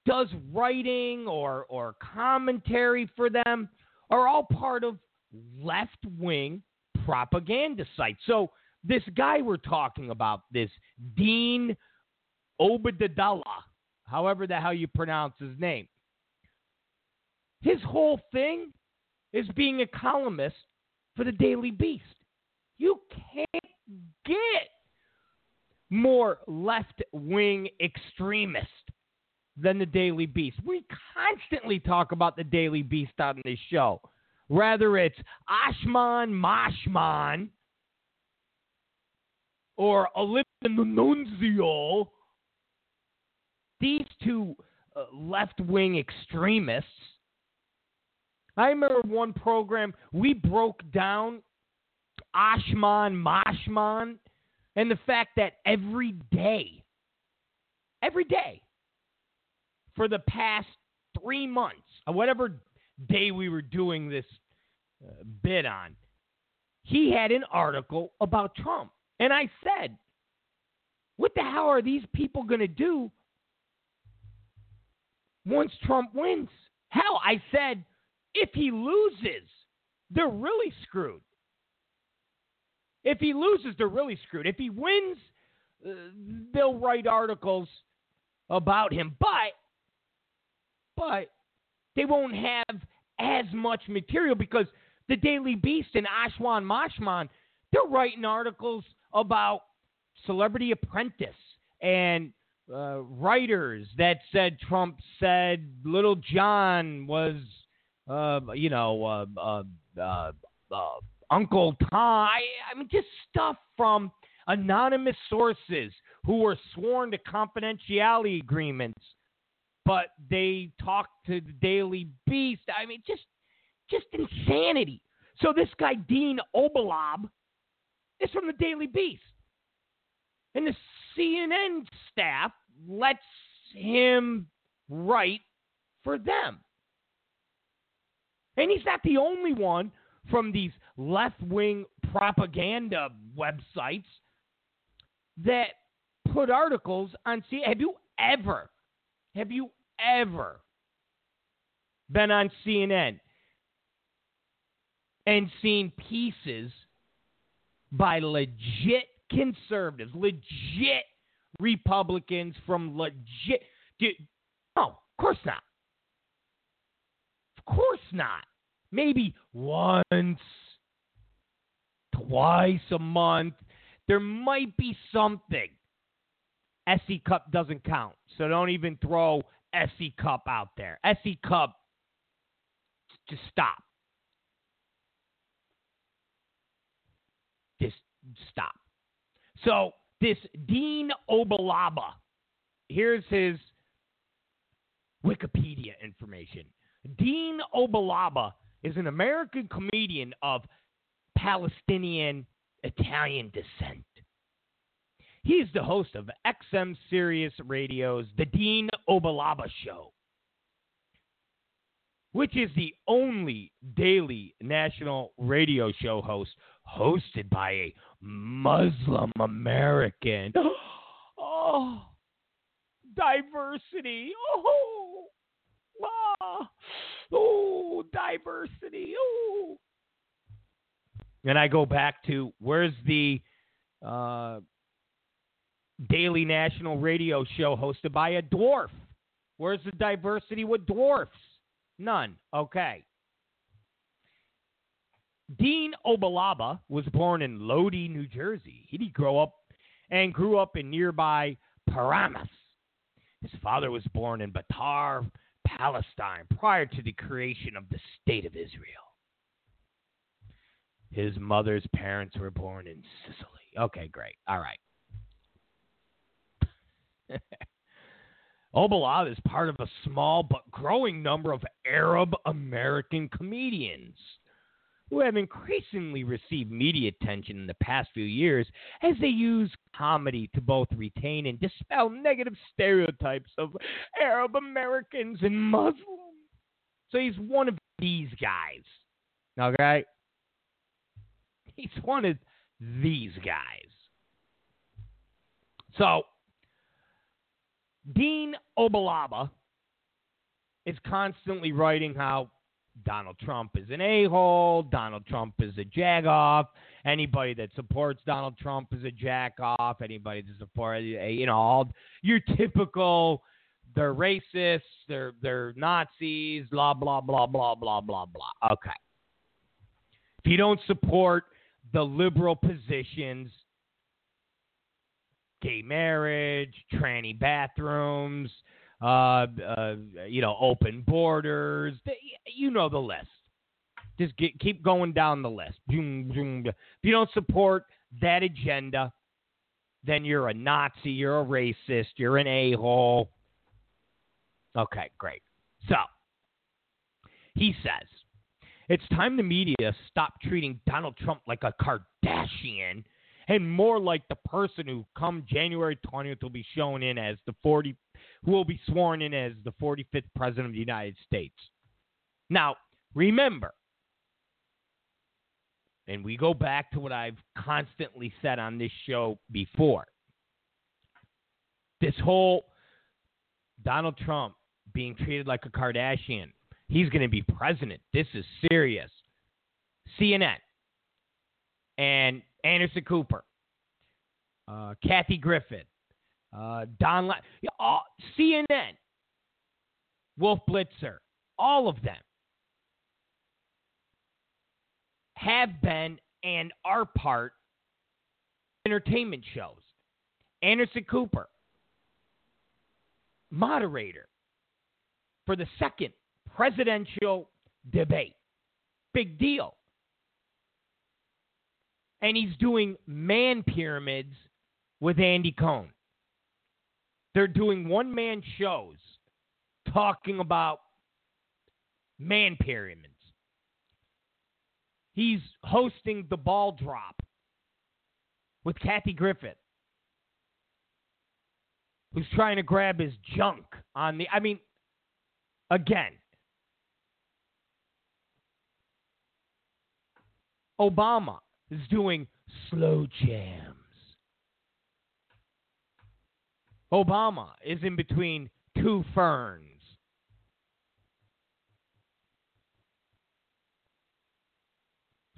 does writing or, or commentary for them are all part of left-wing propaganda sites. So, this guy we're talking about, this Dean Obeidallah, however the hell you pronounce his name. His whole thing is being a columnist for the Daily Beast. You can't get more left-wing extremist than the Daily Beast. We constantly talk about the Daily Beast on this show. Rather it's Ashman Mashman or Olivia Nunzio. These two uh, left-wing extremists, I remember one program, we broke down Ashman, Mashman, and the fact that every day, every day, for the past three months, whatever day we were doing this uh, bid on, he had an article about Trump. And I said, what the hell are these people going to do once Trump wins? Hell, I said, if he loses, they're really screwed. If he loses, they're really screwed. If he wins, uh, they'll write articles about him. But, but they won't have as much material because the Daily Beast and Ashwan Mashman, they're writing articles about Celebrity Apprentice and uh, writers that said Trump said Little John was, uh, you know, uh, uh, uh, uh, Uncle Tom. I, I mean, just stuff from anonymous sources who were sworn to confidentiality agreements, but they talked to the Daily Beast. I mean, just just insanity. So this guy, Dean Obeidallah, is from the Daily Beast. And the C N N staff lets him write for them. And he's not the only one from these left-wing propaganda websites that put articles on C N N. Have you ever, have you ever been on C N N and seen pieces by legit conservatives, legit Republicans from legit... Dude, no, of course not. Of course not. Maybe once, twice a month, there might be something. S E. Cupp doesn't count, so don't even throw S E. Cupp out there. S E. Cupp, just stop. Just stop. So this Dean Obeidallah, here's his Wikipedia information. Dean Obeidallah is an American comedian of Palestinian Italian descent. He's the host of X M Sirius Radio's The Dean Obeidallah Show, which is the only daily national radio show host hosted by a Muslim American. Oh, diversity. Oh, ah. Oh, diversity. Oh. And I go back to, where's the uh, daily national radio show hosted by a dwarf? Where's the diversity with dwarfs? None. Okay. Dean Obeidallah was born in Lodi, New Jersey. He did grow up and grew up in nearby Paramus. His father was born in Batar, Palestine, prior to the creation of the State of Israel. His mother's parents were born in Sicily. Okay, great. All right. Obeidallah is part of a small but growing number of Arab-American comedians who have increasingly received media attention in the past few years as they use comedy to both retain and dispel negative stereotypes of Arab-Americans and Muslims. So he's one of these guys, okay? He's one of these guys. So Dean Obeidallah is constantly writing how Donald Trump is an a-hole, Donald Trump is a jag-off, anybody that supports Donald Trump is a jack-off, anybody that supports, you know, all your typical, they're racists, they're, they're Nazis, blah, blah, blah, blah, blah, blah, blah. Okay. If you don't support the liberal positions, gay marriage, tranny bathrooms, uh, uh, you know, open borders. They, you know the list. Just get, keep going down the list. If you don't support that agenda, then you're a Nazi, you're a racist, you're an a-hole. Okay, great. So, he says, it's time the media stop treating Donald Trump like a Kardashian and more like the person who, come January twentieth, will be shown in as the forty, who will be sworn in as the forty-fifth president of the United States. Now, remember, and we go back to what I've constantly said on this show before. This whole Donald Trump being treated like a Kardashian, he's going to be president. This is serious. C N N and Anderson Cooper, uh, Kathy Griffin, uh, Don Lemon, Le- C N N, Wolf Blitzer, all of them have been and are part of entertainment shows. Anderson Cooper, moderator for the second presidential debate. Big deal. And he's doing man pyramids with Andy Cohen. They're doing one-man shows talking about man pyramids. He's hosting the ball drop with Kathy Griffin, who's trying to grab his junk on the... I mean, again, Obama is doing slow jams. Obama is in between two ferns.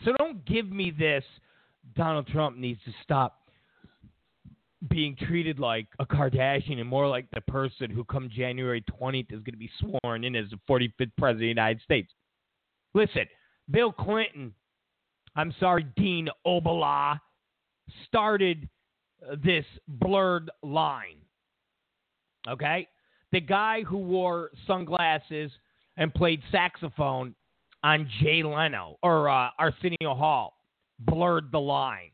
So don't give me this, Donald Trump needs to stop being treated like a Kardashian and more like the person who come January twentieth is going to be sworn in as the forty-fifth president of the United States. Listen, Bill Clinton, I'm sorry, Dean Obeidallah, started this blurred line. Okay? The guy who wore sunglasses and played saxophone on Jay Leno or uh, Arsenio Hall blurred the line.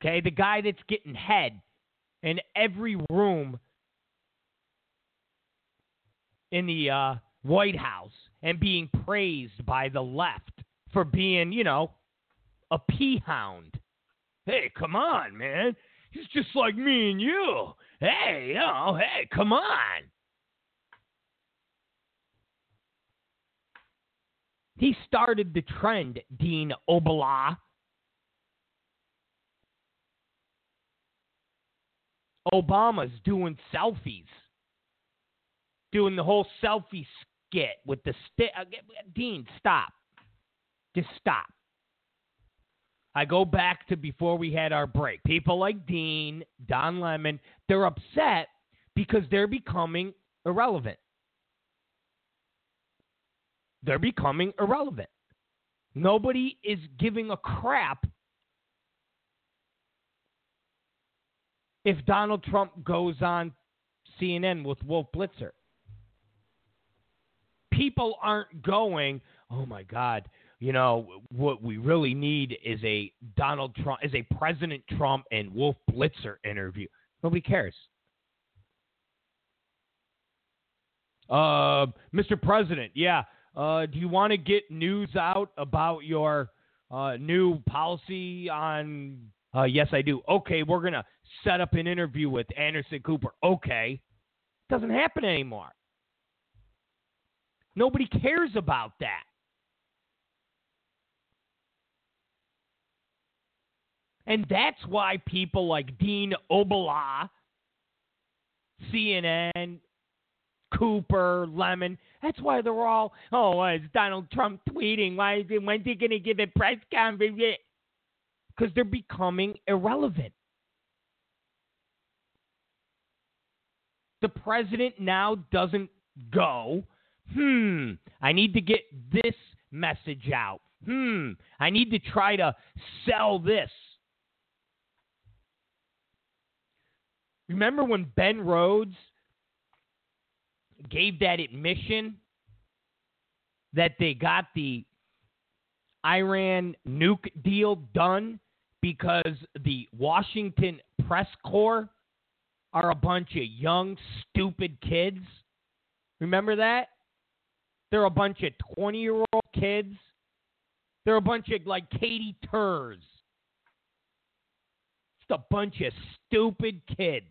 Okay, the guy that's getting head in every room in the uh, White House and being praised by the left for being, you know, a peahound. Hey, come on, man. He's just like me and you. Hey, oh, hey, come on. He started the trend, Dean Obeidallah. Obama's doing selfies. Doing the whole selfie skit with the stick. Dean, stop. Just stop. I go back to before we had our break. People like Dean, Don Lemon, they're upset because they're becoming irrelevant. They're becoming irrelevant. Nobody is giving a crap if Donald Trump goes on C N N with Wolf Blitzer. People aren't going, oh my God, you know, what we really need is a Donald Trump, is a President Trump and Wolf Blitzer interview. Nobody cares. Uh, Mister President, yeah. Uh, do you want to get news out about your uh, new policy on... Uh, yes, I do. Okay, we're going to set up an interview with Anderson Cooper. Okay. Doesn't happen anymore. Nobody cares about that. And that's why people like Dean Obeidallah, C N N, Cooper, Lemon, that's why they're all, oh, it's Donald Trump tweeting. Why? When's he going to give a press conference? Because they're becoming irrelevant. The president now doesn't go, hmm, I need to get this message out. Hmm, I need to try to sell this. Remember when Ben Rhodes gave that admission that they got the Iran nuke deal done because the Washington press corps are a bunch of young, stupid kids. Remember that? They're a bunch of twenty-year-old kids. They're a bunch of, like, Katy Turs. Just a bunch of stupid kids.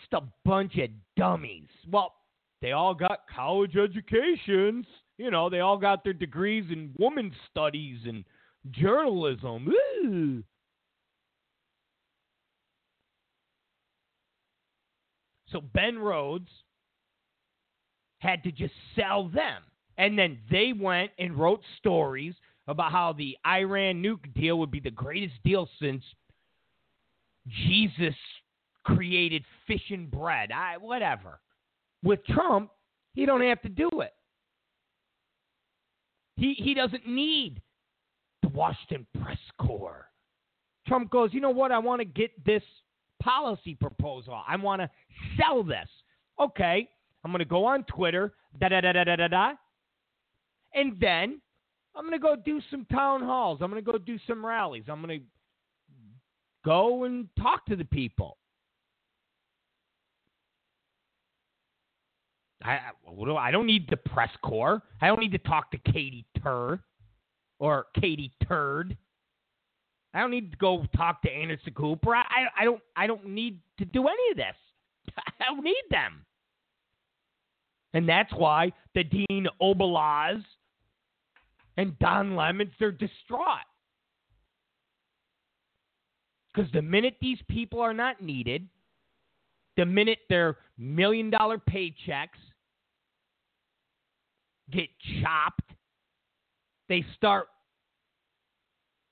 Just a bunch of dummies. Well, they all got college educations. You know, they all got their degrees in women's studies and journalism. Ooh. So Ben Rhodes had to just sell them. And then they went and wrote stories about how the Iran nuke deal would be the greatest deal since Jesus created fish and bread. I, whatever. With Trump, you don't have to do it. He he doesn't need the Washington press corps. Trump goes, you know what? I want to get this policy proposal. I want to sell this. Okay, I'm going to go on Twitter, da da da da da da da, and then I'm going to go do some town halls. I'm going to go do some rallies. I'm going to go and talk to the people. I, I don't need the press corps. I don't need to talk to Katy Tur or Katy Turd. I don't need to go talk to Anderson Cooper. I, I, I don't I don't need to do any of this. I don't need them. And that's why the Dean Obeidallahs and Don Lemons, they're distraught. Because the minute these people are not needed, the minute their million-dollar paychecks get chopped, they start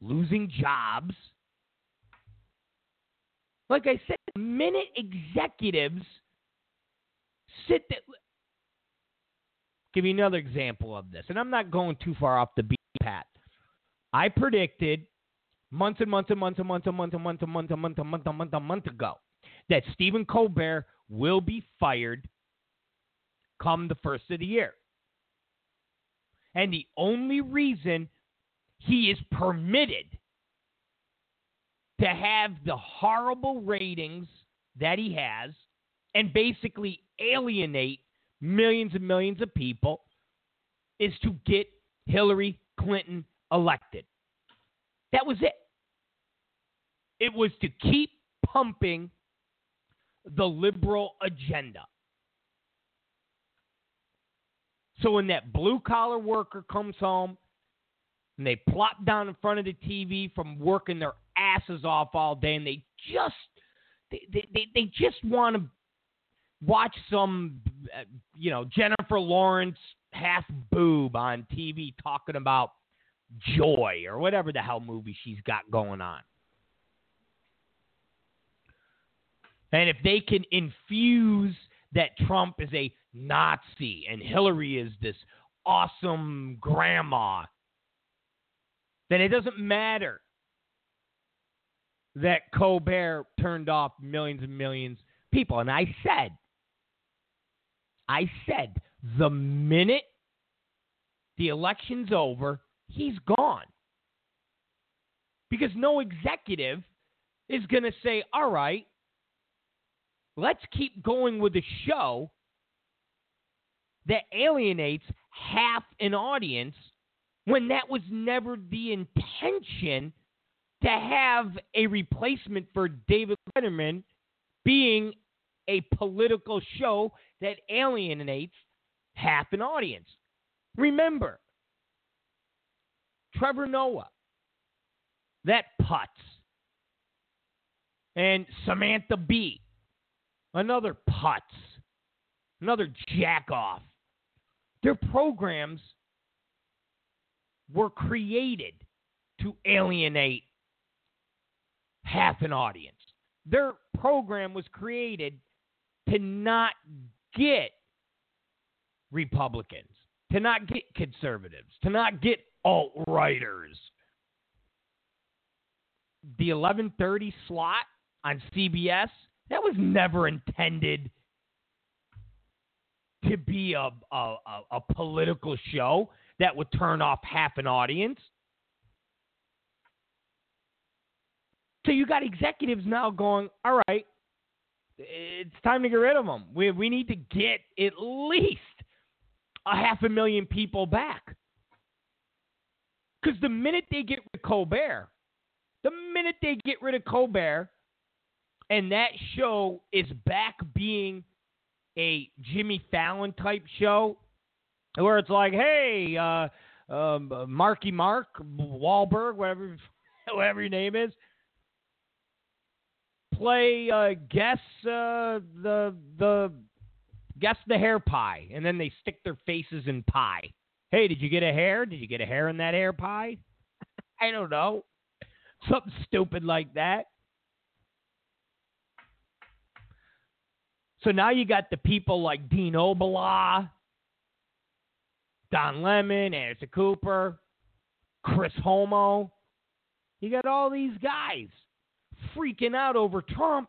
losing jobs. Like I said, the minute executives sit there. Give you another example of this, and I'm not going too far off the beat, Pat. I predicted months and months and months and months and months and months and months and months and months and months and months ago that Stephen Colbert will be fired come the first of the year. And the only reason he is permitted to have the horrible ratings that he has and basically alienate millions and millions of people is to get Hillary Clinton elected. That was it. It was to keep pumping the liberal agenda. So when that blue-collar worker comes home and they plop down in front of the T V from working their asses off all day and they just they they, they, they just want to watch some, you know, Jennifer Lawrence half boob on T V talking about Joy or whatever the hell movie she's got going on. And if they can infuse that Trump is a Nazi and Hillary is this awesome grandma, then it doesn't matter that Colbert turned off millions and millions of people. And I said, I said, the minute the election's over, he's gone. Because no executive is going to say, all right, let's keep going with a show that alienates half an audience when that was never the intention to have a replacement for David Letterman being a political show that alienates half an audience. Remember, Trevor Noah, that putz, and Samantha Bee. Another putz, another jack-off. Their programs were created to alienate half an audience. Their program was created to not get Republicans, to not get conservatives, to not get alt-righters. The eleven thirty slot on C B S, that was never intended to be a, a, a political show that would turn off half an audience. So you got executives now going, all right, it's time to get rid of them. We, we need to get at least a half a million people back. Because the minute they get rid of Colbert, the minute they get rid of Colbert, and that show is back being a Jimmy Fallon type show where it's like, hey, uh, uh, Marky Mark, Wahlberg, whatever, whatever your name is, play uh, guess uh, the the guess the hair pie, and then they stick their faces in pie. Hey, did you get a hair? Did you get a hair in that hair pie? I don't know, something stupid like that. So now you got the people like Dean Obeidallah, Don Lemon, Anderson Cooper, Chris Homo. You got all these guys freaking out over Trump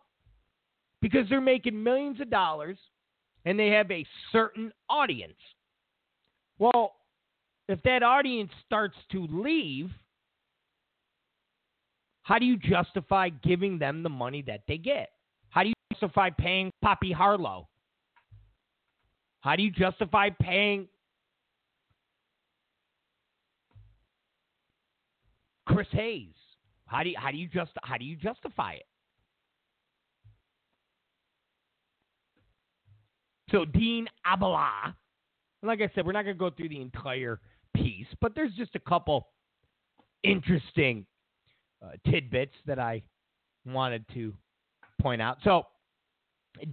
because they're making millions of dollars and they have a certain audience. Well, if that audience starts to leave, how do you justify giving them the money that they get? How do you justify paying Poppy Harlow? How do you justify paying Chris Hayes? How do you, how do you just how do you justify it? So Dean Obeidallah, like I said, we're not going to go through the entire piece, but there's just a couple interesting uh, tidbits that I wanted to point out. So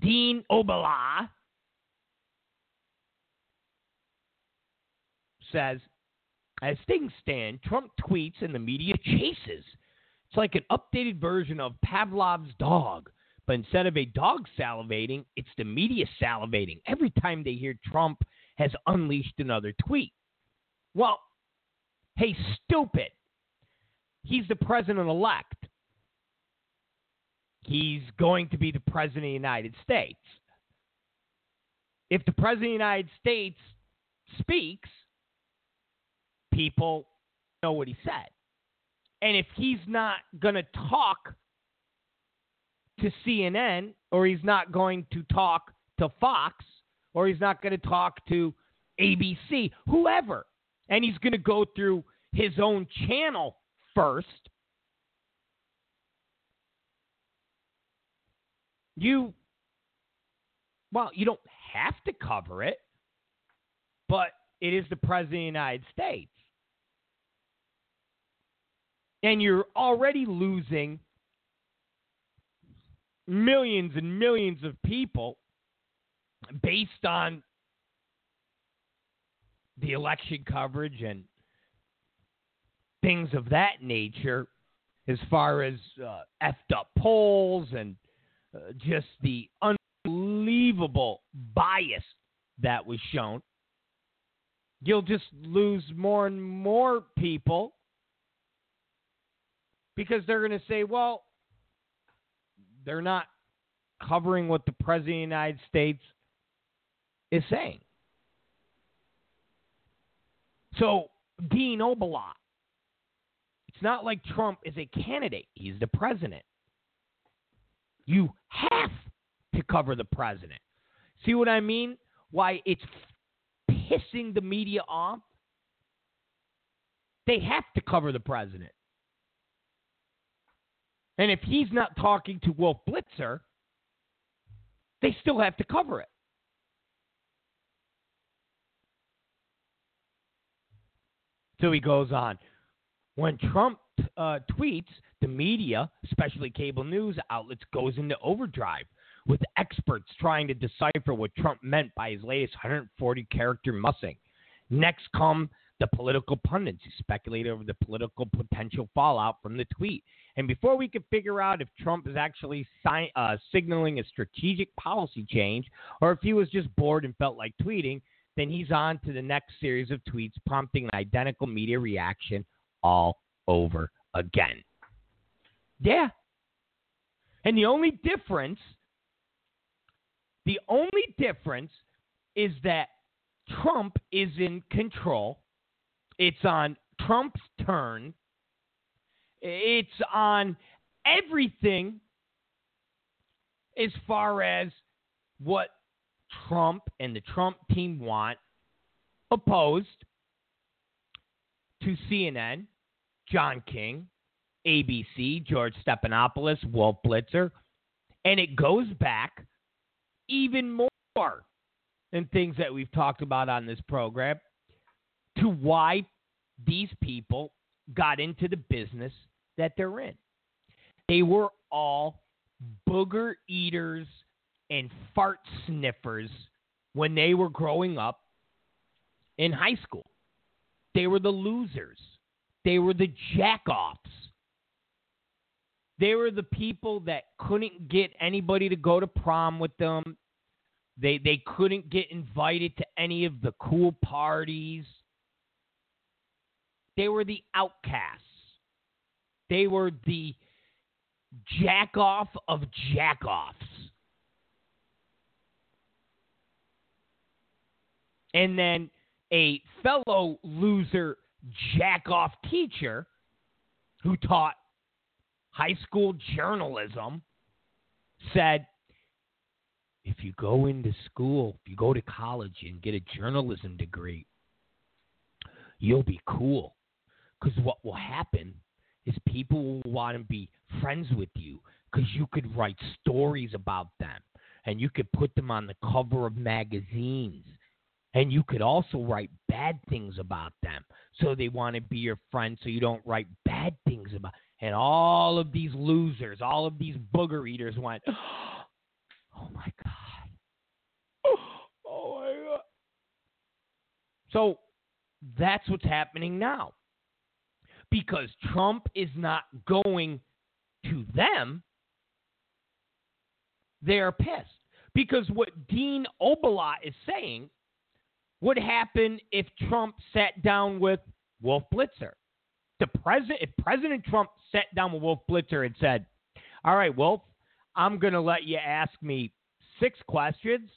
Dean Obeidallah says, as things stand, Trump tweets and the media chases. It's like an updated version of Pavlov's dog. But instead of a dog salivating, it's the media salivating every time they hear Trump has unleashed another tweet. Well, hey, stupid. He's the president-elect. He's going to be the president of the United States. If the president of the United States speaks, people know what he said. And if he's not going to talk to C N N, or he's not going to talk to Fox, or he's not going to talk to A B C, whoever, and he's going to go through his own channel first, you, well, you don't have to cover it, but it is the president of the United States. And you're already losing millions and millions of people based on the election coverage and things of that nature, as far as uh, effed up polls and uh, just the unbelievable bias that was shown. You'll just lose more and more people, because they're going to say, well, they're not covering what the president of the United States is saying. So, Dean Obeidallah, it's not like Trump is a candidate. He's the president. You have to cover the president. See what I mean? Why it's pissing the media off? They have to cover the president. And if he's not talking to Wolf Blitzer, they still have to cover it. So he goes on. When Trump uh, tweets, the media, especially cable news outlets, goes into overdrive, with experts trying to decipher what Trump meant by his latest one hundred forty character musing. Next come the political pundits who speculate over the political potential fallout from the tweet. And before we can figure out if Trump is actually si- uh, signaling a strategic policy change, or if he was just bored and felt like tweeting, then he's on to the next series of tweets, prompting an identical media reaction all over again. Yeah. And the only difference, the only difference is that Trump is in control. It's on Trump's turn. It's on everything as far as what Trump and the Trump team want, opposed to C N N, John King, A B C, George Stephanopoulos, Wolf Blitzer. And it goes back even more than things that we've talked about on this program, to why these people got into the business that they're in. They were all booger eaters and fart sniffers when they were growing up in high school. They were the losers. They were the jack-offs. They were the people that couldn't get anybody to go to prom with them. They, they couldn't get invited to any of the cool parties. They were the outcasts. They were the jack-off of jack-offs. And then a fellow loser jack-off teacher who taught high school journalism said, if you go into school, if you go to college and get a journalism degree, you'll be cool. Because what will happen is people will want to be friends with you because you could write stories about them and you could put them on the cover of magazines. And you could also write bad things about them. So they want to be your friend so you don't write bad things about. And all of these losers, all of these booger eaters went, oh, my God. Oh, my God. So that's what's happening now. Because Trump is not going to them, they're pissed. Because what Dean Obeidallah is saying would happen if Trump sat down with Wolf Blitzer. The president, if President Trump sat down with Wolf Blitzer and said, all right, Wolf, I'm going to let you ask me six questions.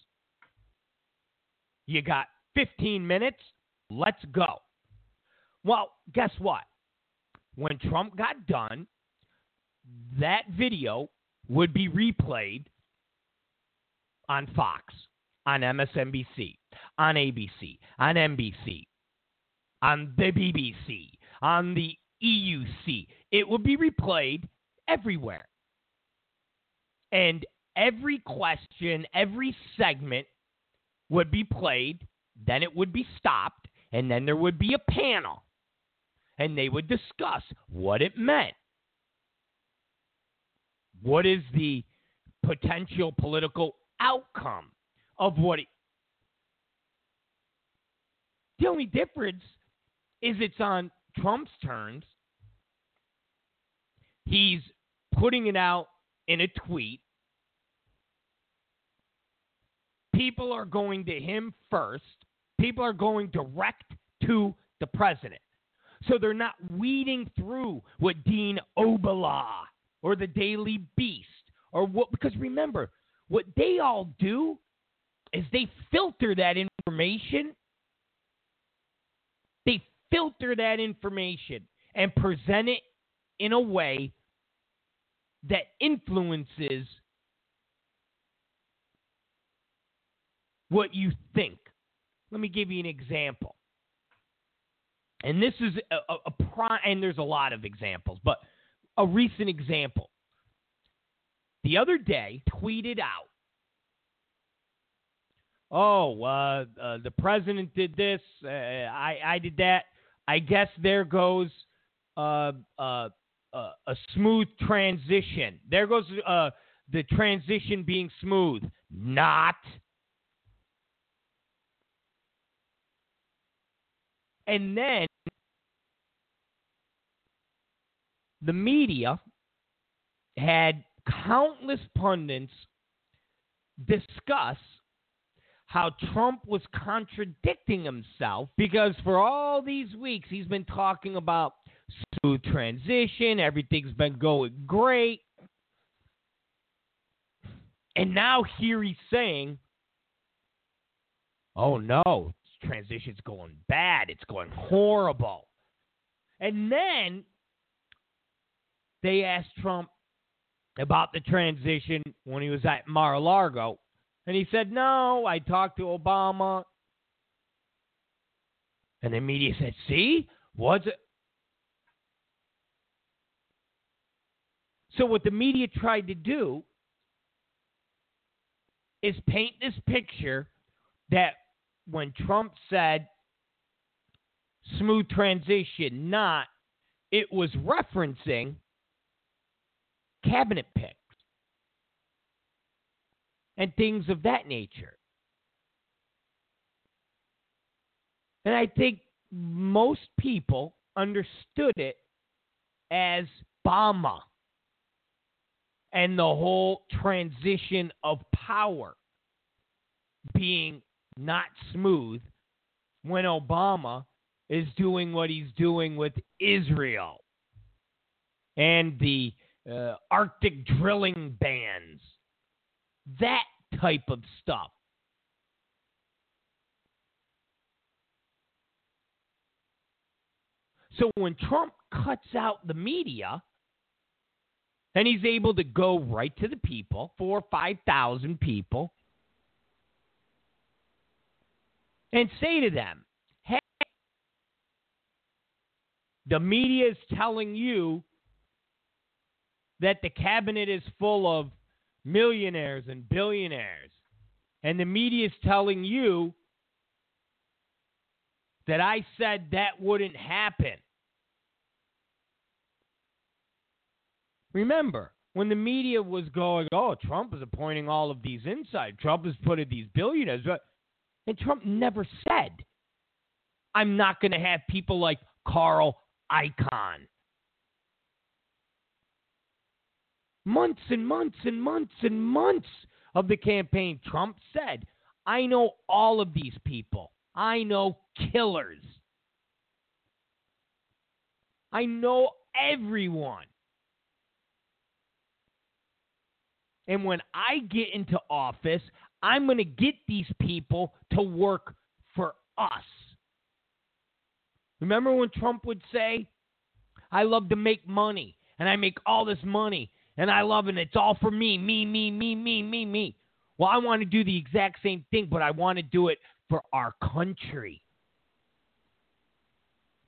You got fifteen minutes. Let's go. Well, guess what? When Trump got done, that video would be replayed on Fox, on M S N B C, on A B C, on N B C, on the B B C, on the E U C. It would be replayed everywhere. And every question, every segment would be played, then it would be stopped, and then there would be a panel. And they would discuss what it meant. What is the potential political outcome of what it... The only difference is it's on Trump's terms. He's putting it out in a tweet. People are going to him first. People are going direct to the president. So they're not weeding through what Dean Obeidallah or the Daily Beast or what, because remember, what they all do is they filter that information. They filter that information and present it in a way that influences what you think. Let me give you an example. And this is a, a, a prime, and there's a lot of examples, but a recent example. The other day, tweeted out, oh, uh, uh, the president did this, uh, I, I did that. I guess there goes uh, uh, uh, a smooth transition. There goes uh, the transition being smooth. Not. And then the media had countless pundits discuss how Trump was contradicting himself because for all these weeks he's been talking about smooth transition, everything's been going great. And now here he's saying, oh no, transition's going bad, it's going horrible. And then they asked Trump about the transition when he was at Mar-a-Lago, and he said, no, I talked to Obama. And the media said, see, what's it? So what the media tried to do is paint this picture that when Trump said smooth transition, not, it was referencing cabinet picks and things of that nature. And I think most people understood it as Obama and the whole transition of power being not smooth when Obama is doing what he's doing with Israel and the uh, Arctic drilling bans, that type of stuff. So when Trump cuts out the media, then he's able to go right to the people, four or five thousand people, and say to them, hey, the media is telling you that the cabinet is full of millionaires and billionaires, and the media is telling you that I said that wouldn't happen. Remember, when the media was going, oh, Trump is appointing all of these inside, Trump has put in these billionaires, and Trump never said, I'm not going to have people like Carl Icahn. Months and months and months and months of the campaign, Trump said, I know all of these people. I know killers. I know everyone. And when I get into office, I'm going to get these people to work for us. Remember when Trump would say, I love to make money, and I make all this money, and I love it, and it's all for me, me, me, me, me, me, me. Well, I want to do the exact same thing, but I want to do it for our country.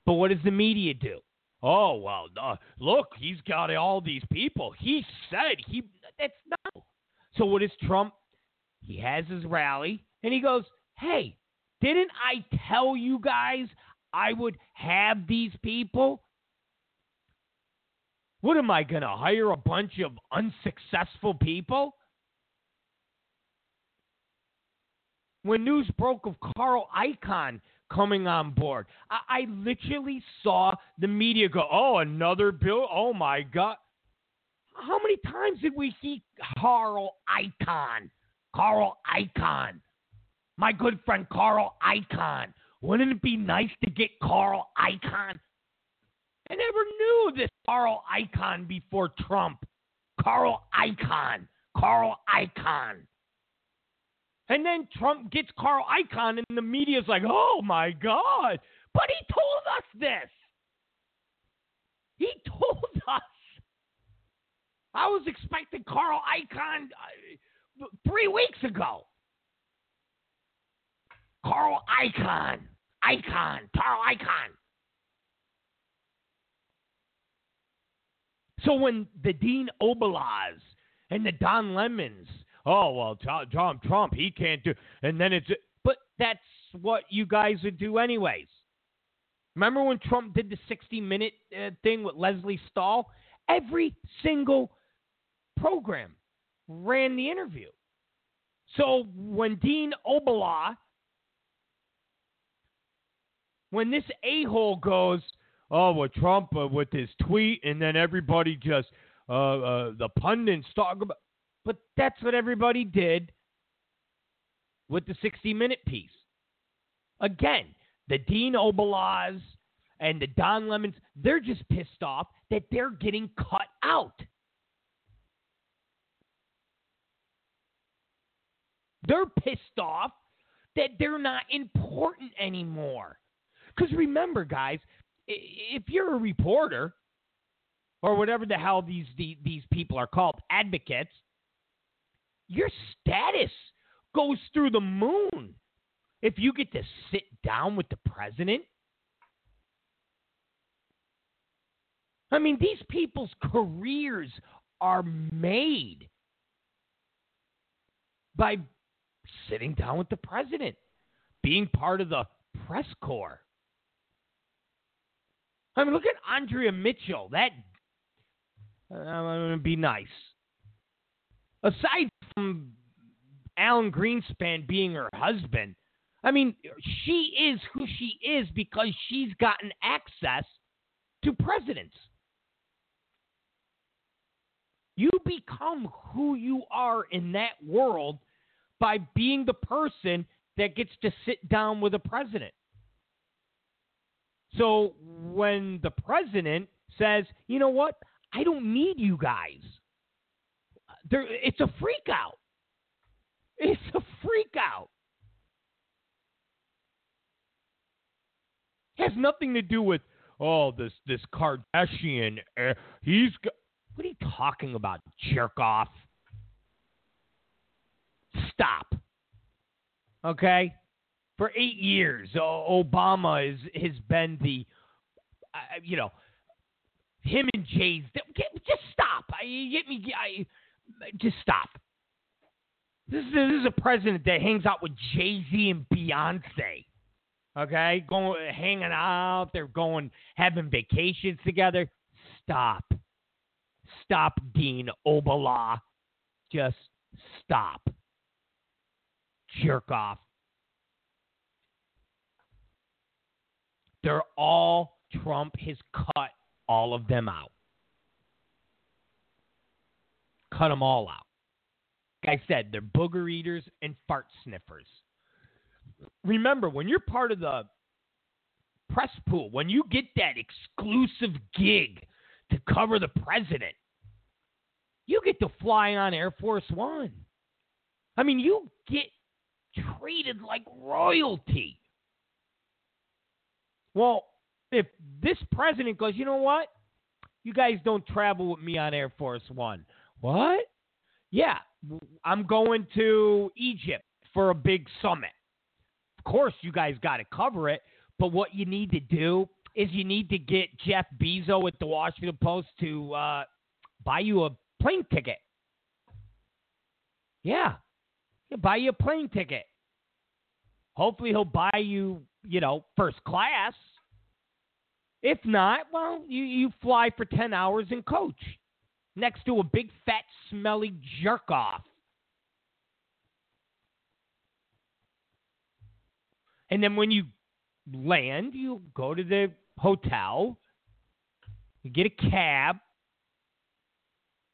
But what does the media do? Oh, well, uh, look, he's got all these people. He said he... That's not... So what is Trump? He has his rally, and he goes, hey, didn't I tell you guys I would have these people? What am I going to hire a bunch of unsuccessful people? When news broke of Carl Icahn coming on board, I, I literally saw the media go, oh, another bill? Oh, my God. How many times did we see Carl Icahn? Carl Icahn. My good friend Carl Icahn. Wouldn't it be nice to get Carl Icahn? I never knew this Carl Icahn before Trump. Carl Icahn. Carl Icahn. And then Trump gets Carl Icahn, and the media's like, oh, my God. But he told us this. He told us. I was expecting Carl Icahn uh, three weeks ago. Carl Icahn. Icahn. Carl Icahn. So when the Dean Obeidallahs and the Don Lemons, oh, well, Tom Trump, he can't do... And then it's... But that's what you guys would do anyways. Remember when Trump did the sixty-minute uh, thing with Leslie Stahl? Every single program ran the interview. So when Dean Obeidallah, when this a-hole goes, oh, with Trump uh, with his tweet, and then everybody just... Uh, uh, the pundits talk about... But that's what everybody did with the sixty-minute piece. Again, the Dean Obeidallahs and the Don Lemons, they're just pissed off that they're getting cut out. They're pissed off that they're not important anymore. Because remember, guys, if you're a reporter or whatever the hell these these people are called, advocates, your status goes through the moon if you get to sit down with the president. I mean, these people's careers are made by sitting down with the president, being part of the press corps. I mean, look at Andrea Mitchell. That, I'm going to be nice. Aside from Alan Greenspan being her husband, I mean, she is who she is because she's gotten access to presidents. You become who you are in that world by being the person that gets to sit down with a president. So when the president says, you know what, I don't need you guys, there, it's a freak out. It's a freak out. It has nothing to do with, oh, this, this Kardashian, eh, he's got... What are you talking about, jerk off? Stop. Okay? For eight years, Obama is, has been the, uh, you know, him and Jay's. Just stop. You get me? I, just stop. This is, this is a president that hangs out with Jay-Z and Beyonce. Okay? Going, hanging out. They're going, having vacations together. Stop. Stop, Dean Obeidallah. Just stop. Jerk off. They're all, Trump has cut all of them out. Cut them all out. Like I said, they're booger eaters and fart sniffers. Remember, when you're part of the press pool, when you get that exclusive gig to cover the president, you get to fly on Air Force One. I mean, you get treated like royalty. Well, if this president goes, you know what? You guys don't travel with me on Air Force One. What? Yeah, I'm going to Egypt for a big summit. Of course, you guys got to cover it, but what you need to do is you need to get Jeff Bezos at the Washington Post to uh, buy you a plane ticket. Yeah, he'll buy you a plane ticket. Hopefully he'll buy you, you know, first class. If not, well, you, you fly for ten hours in coach next to a big, fat, smelly jerk-off. And then when you land, you go to the hotel, you get a cab.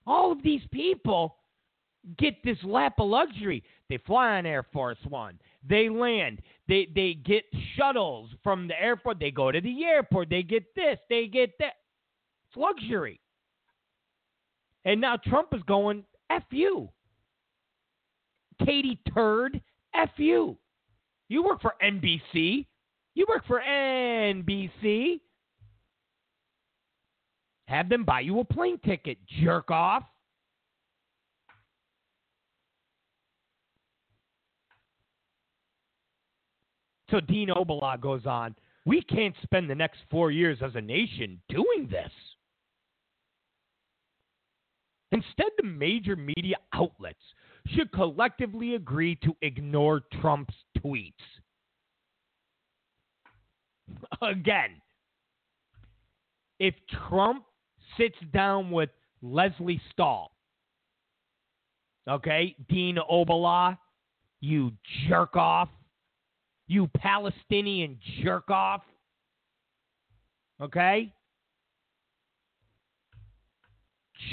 All of these people get this lap of luxury. They fly on Air Force One. They land. They they get shuttles from the airport. They go to the airport. They get this. They get that. It's luxury. And now Trump is going, F you. Katy Tur, F you. You work for N B C. You work for N B C. Have them buy you a plane ticket, jerk off. So Dean Obeidallah goes on, we can't spend the next four years as a nation doing this. Instead, the major media outlets should collectively agree to ignore Trump's tweets. Again, if Trump sits down with Leslie Stahl, okay, Dean Obeidallah, you jerk off, you Palestinian jerk off, okay?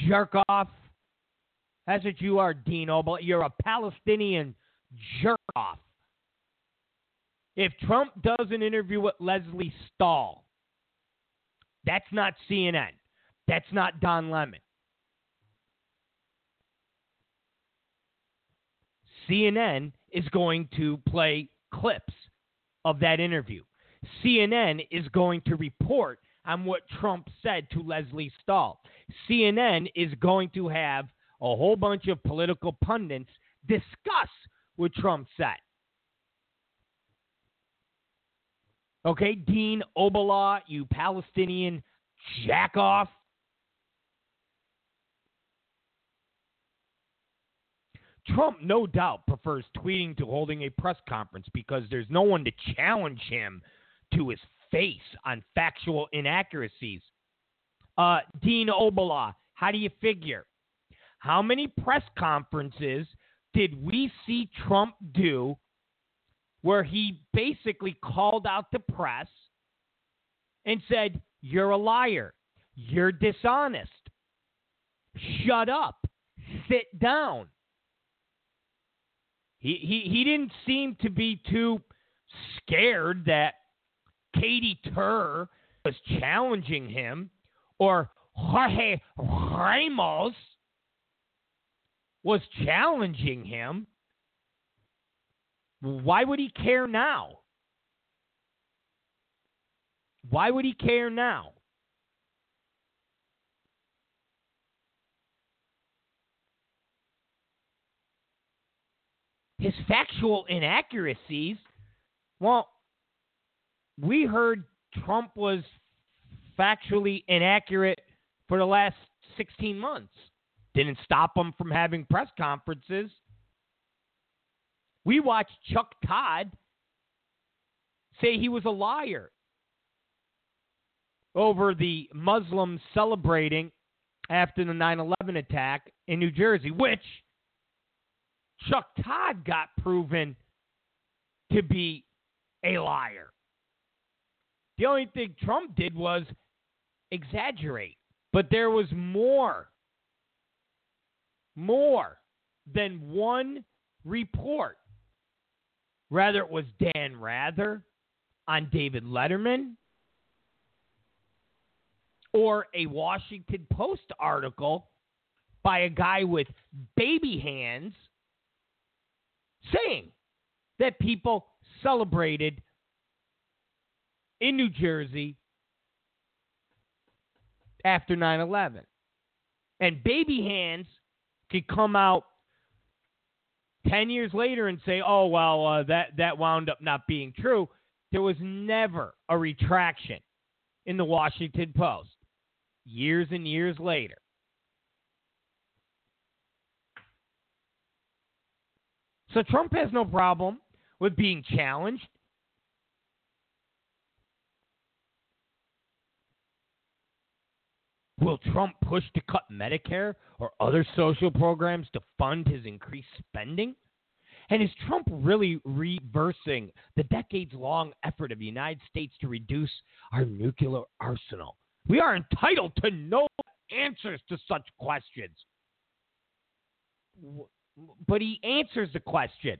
Jerk off. That's what you are, Dean Obeidallah. You're a Palestinian jerk off. If Trump does an interview with Leslie Stahl, that's not C N N. That's not Don Lemon. C N N is going to play clips of that interview. C N N is going to report on what Trump said to Leslie Stahl. C N N is going to have a whole bunch of political pundits discuss what Trump said. Okay, Dean Obeidallah, you Palestinian jack-off. Trump, no doubt, prefers tweeting to holding a press conference because there's no one to challenge him to his face on factual inaccuracies. Uh, Dean Obeidallah, how do you figure? How many press conferences did we see Trump do where he basically called out the press and said, you're a liar, you're dishonest, shut up, sit down? He he he didn't seem to be too scared that Katy Tur was challenging him, or Jorge Ramos was challenging him, why would he care now? Why would he care now? His factual inaccuracies, well, we heard Trump was factually inaccurate for the last sixteen months. Didn't stop him from having press conferences. We watched Chuck Todd say he was a liar over the Muslims celebrating after the nine eleven attack in New Jersey, which Chuck Todd got proven to be a liar. The only thing Trump did was exaggerate. But there was more, more than one report. Rather, it was Dan Rather on David Letterman, or a Washington Post article by a guy with baby hands saying that people celebrated in New Jersey after nine eleven. And baby hands could come out ten years later and say, oh, well, uh, that, that wound up not being true. There was never a retraction in the Washington Post years and years later. So Trump has no problem with being challenged. Will Trump push to cut Medicare or other social programs to fund his increased spending? And is Trump really reversing the decades-long effort of the United States to reduce our nuclear arsenal? We are entitled to no answers to such questions. But he answers the question.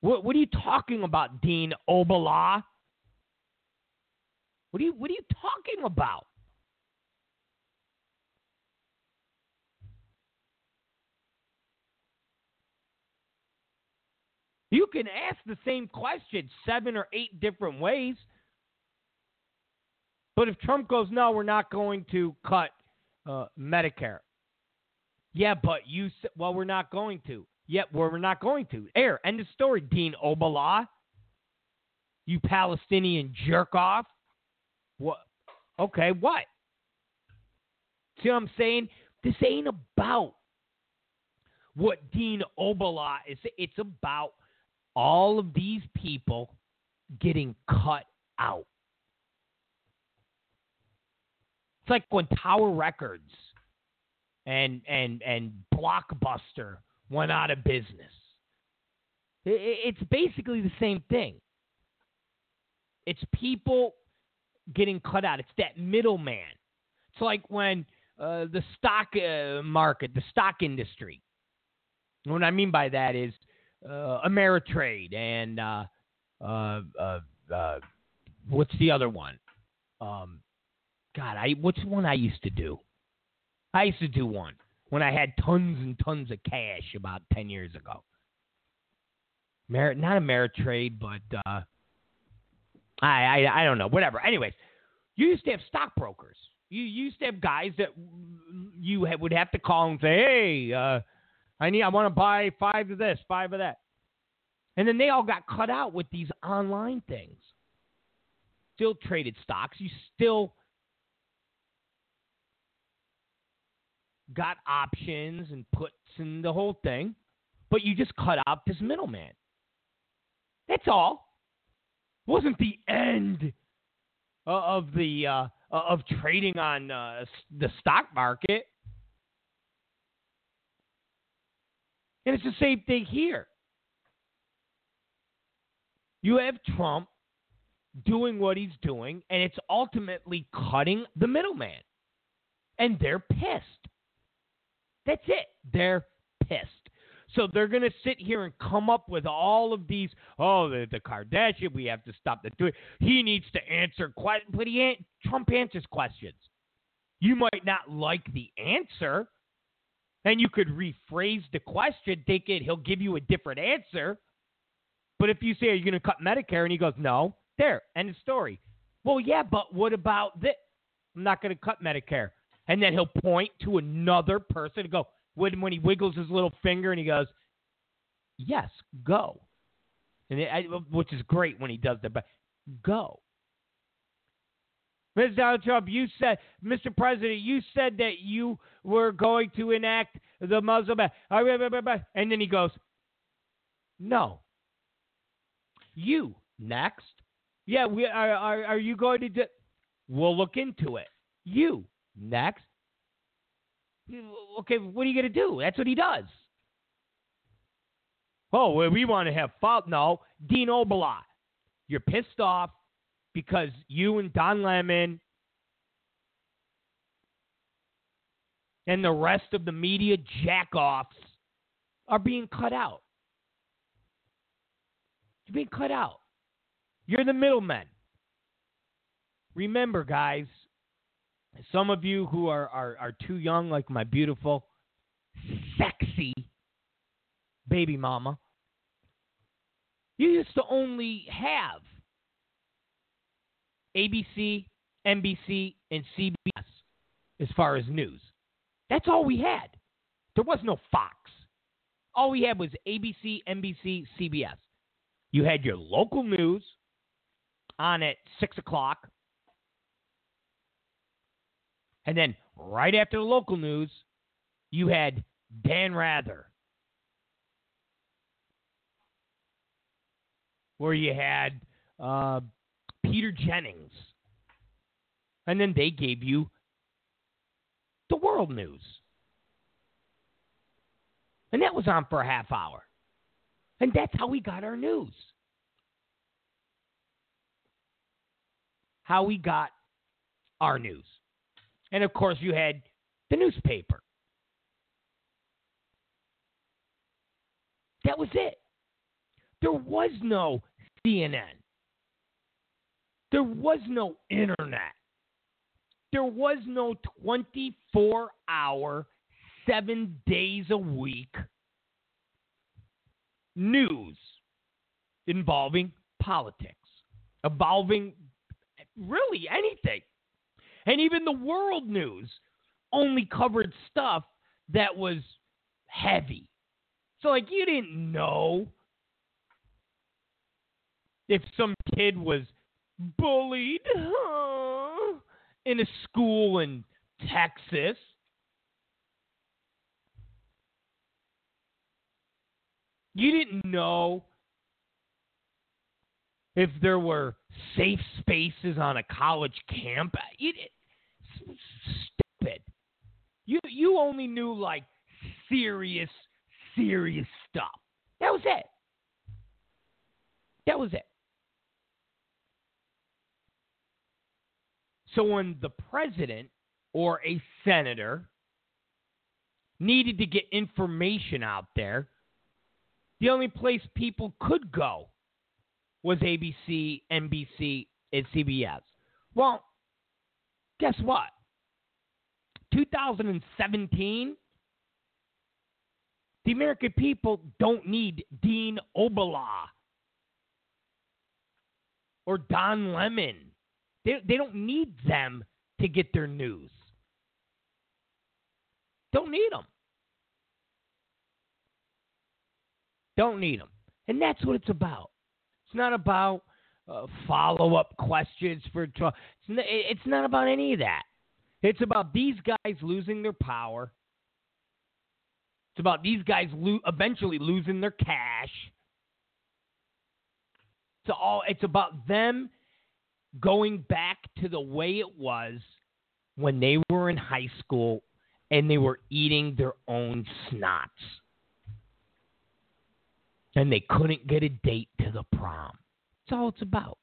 What, what are you talking about, Dean Obeidallah? What are you, what are you talking about? You can ask the same question seven or eight different ways. But if Trump goes, no, we're not going to cut uh, Medicare. Yeah, but you said, well, we're not going to. Yeah, well, we're not going to. Air, end of story, Dean Obeidallah. You Palestinian jerk off. What? Okay, what? See what I'm saying? This ain't about what Dean Obeidallah is. It's about all of these people getting cut out. It's like when Tower Records and and and Blockbuster went out of business. It's basically the same thing. It's people getting cut out. It's that middleman. It's like when uh, the stock uh, market, the stock industry. And what I mean by that is Uh, Ameritrade and uh, uh, uh, uh, what's the other one? Um, God, I what's the one I used to do? I used to do one when I had tons and tons of cash about ten years ago. Mer- not Ameritrade, but uh, I, I I don't know. Whatever. Anyways, you used to have stockbrokers. You used to have guys that you would have to call and say, "Hey, uh, I need. I want to buy five of this, five of that." And then they all got cut out with these online things. Still traded stocks. You still got options and puts and the whole thing. But you just cut out this middleman. That's all. It wasn't the end of the uh, of trading on uh, the stock market. And it's the same thing here. You have Trump doing what he's doing, and it's ultimately cutting the middleman. And they're pissed. That's it. They're pissed. So they're going to sit here and come up with all of these, oh, the, the Kardashian, we have to stop the tweet. He needs to answer questions. But he an- Trump answers questions. You might not like the answer, and you could rephrase the question, thinking he'll give you a different answer. But if you say, are you going to cut Medicare? And he goes, no. There, end of story. Well, yeah, but what about this? I'm not going to cut Medicare. And then he'll point to another person and go, when, when he wiggles his little finger and he goes, yes, go. And it, I, which is great when he does that, but go. Mister Donald Trump, you said, Mister President, you said that you were going to enact the Muslim ban. And then he goes, no. You, next. Yeah, we are, are, are you going to do? We'll look into it. You, next. Okay, what are you going to do? That's what he does. Oh, well, we want to have fault. No, Dean Obeidallah, you're pissed off because you and Don Lemon and the rest of the media jack-offs are being cut out. You're being cut out. You're the middlemen. Remember, guys, some of you who are, are, are too young, like my beautiful, sexy baby mama, you used to only have A B C, N B C, and C B S as far as news. That's all we had. There was no Fox. All we had was A B C, N B C, C B S. You had your local news on at six o'clock. And then right after the local news, you had Dan Rather, where you had uh, Peter Jennings. And then they gave you the world news. And that was on for a half hour. And that's how we got our news. How we got our news. And, of course, you had the newspaper. That was it. There was no C N N. There was no internet. There was no twenty-four hour, seven days a week news involving politics, involving really anything. And even the world news only covered stuff that was heavy. So, like, you didn't know if some kid was bullied huh, in a school in Texas. You didn't know if there were safe spaces on a college campus. You didn't. Stupid. You you only knew, like, serious, serious stuff. That was it. That was it. So when the president or a senator needed to get information out there, the only place people could go was A B C, N B C, and C B S. Well, guess what? twenty seventeen, the American people don't need Dean Obeidallah or Don Lemon. They, they don't need them to get their news. Don't need them. Don't need them. And that's what it's about. It's not about uh, follow-up questions for Trump. It's, n- it's not about any of that. It's about these guys losing their power. It's about these guys lo- eventually losing their cash. It's, all, it's about them going back to the way it was when they were in high school and they were eating their own snots. And they couldn't get a date to the prom. That's all it's about.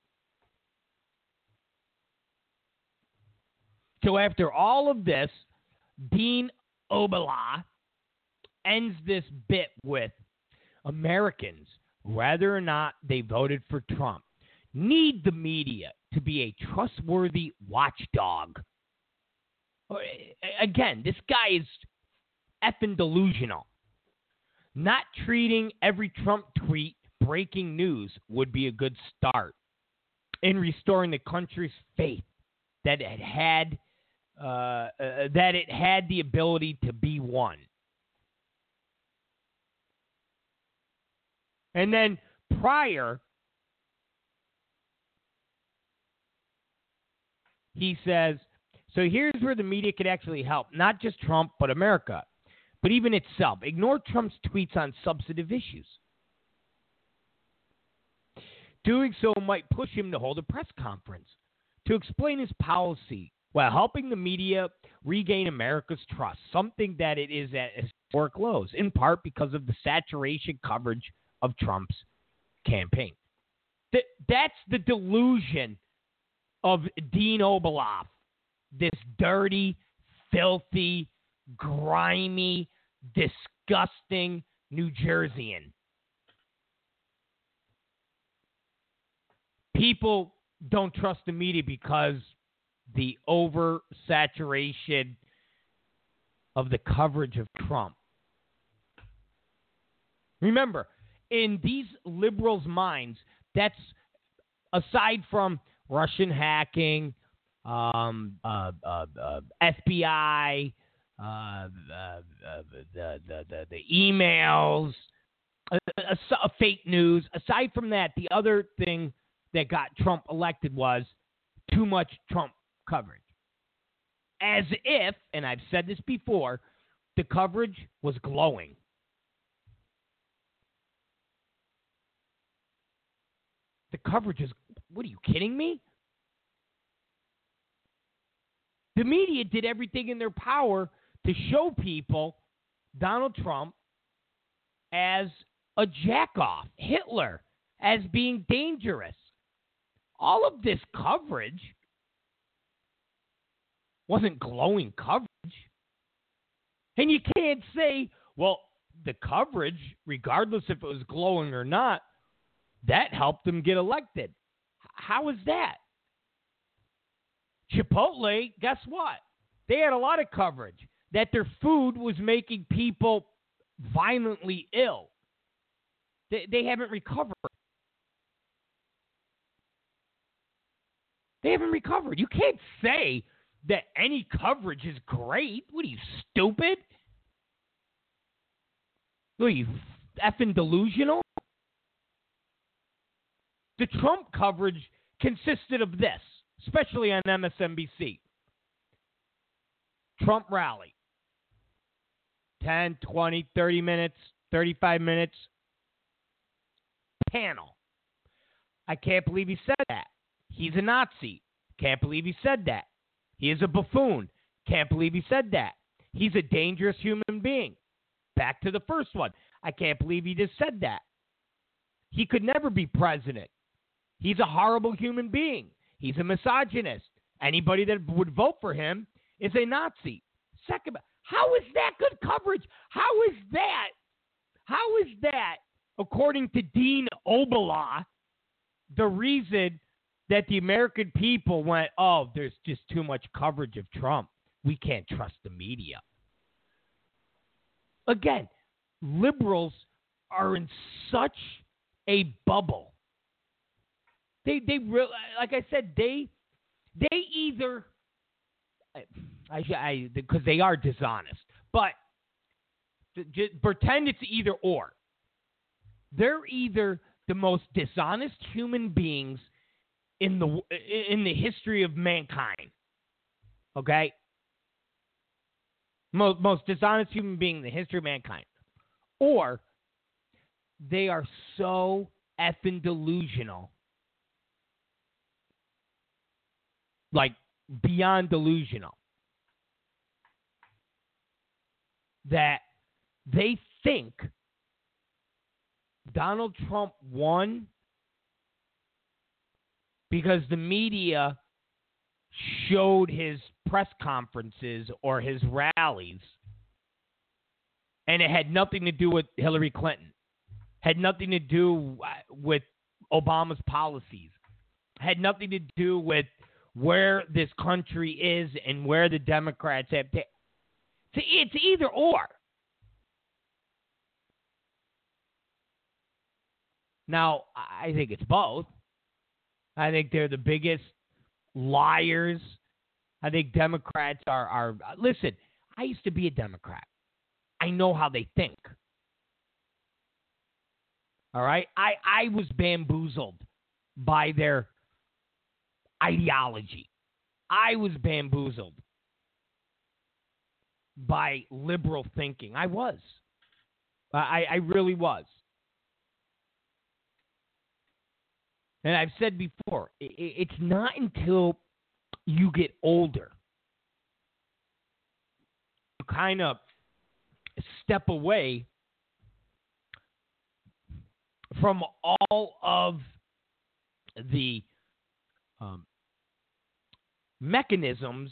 So after all of this, Dean Obeidallah ends this bit with, Americans, whether or not they voted for Trump, need the media to be a trustworthy watchdog. Again, this guy is effing delusional. Not treating every Trump tweet breaking news would be a good start in restoring the country's faith that it had uh, uh, that it had the ability to be won. And then prior, he says, so here's where the media could actually help, not just Trump, but America, but even itself. Ignore Trump's tweets on substantive issues. Doing so might push him to hold a press conference to explain his policy while helping the media regain America's trust, something that it is at historic lows, in part because of the saturation coverage of Trump's campaign. Th- that's the delusion of Dean Obeidallah, this dirty, filthy, grimy, disgusting New Jerseyan. People don't trust the media because the oversaturation of the coverage of Trump. Remember, in these liberals' minds, that's aside from Russian hacking, um, uh, uh, uh, F B I, Uh, uh, uh, the, the, the, the emails, uh, uh, fake news. Aside from that, the other thing that got Trump elected was too much Trump coverage. As if, and I've said this before, the coverage was glowing. The coverage is, what are you kidding me? The media did everything in their power to show people Donald Trump as a jack-off, Hitler, as being dangerous. All of this coverage wasn't glowing coverage. And you can't say, well, the coverage, regardless if it was glowing or not, that helped him get elected. How is that? Chipotle, guess what? They had a lot of coverage that their food was making people violently ill. They, they haven't recovered. They haven't recovered. You can't say that any coverage is great. What are you, stupid? What are you, effing delusional? The Trump coverage consisted of this, especially on M S N B C. Trump rally. ten, twenty, thirty minutes, thirty-five minutes. Panel. I can't believe he said that. He's a Nazi. Can't believe he said that. He is a buffoon. Can't believe he said that. He's a dangerous human being. Back to the first one. I can't believe he just said that. He could never be president. He's a horrible human being. He's a misogynist. Anybody that would vote for him is a Nazi. Second, how is that good coverage? How is that? How is that, according to Dean Obeidallah, the reason that the American people went, oh, there's just too much coverage of Trump. We can't trust the media. Again, liberals are in such a bubble. They, they really, like I said, they, they either, I, I, because they are dishonest, but just pretend it's either or. They're either the most dishonest human beings in the in the history of mankind. Okay, most most dishonest human being in the history of mankind, or they are so effing delusional. Like, beyond delusional. That they think Donald Trump won because the media showed his press conferences or his rallies, and it had nothing to do with Hillary Clinton. had nothing to do with Obama's policies, had nothing to do with where this country is and where the Democrats have to. It's either or. Now, I think it's both. I think they're the biggest liars. I think Democrats are, are – listen, I used to be a Democrat. I know how they think. All right? I, I was bamboozled by their ideology. I was bamboozled by liberal thinking. I was. I, I really was. And I've said before, it, it's not until you get older, you kind of step away from all of the um, mechanisms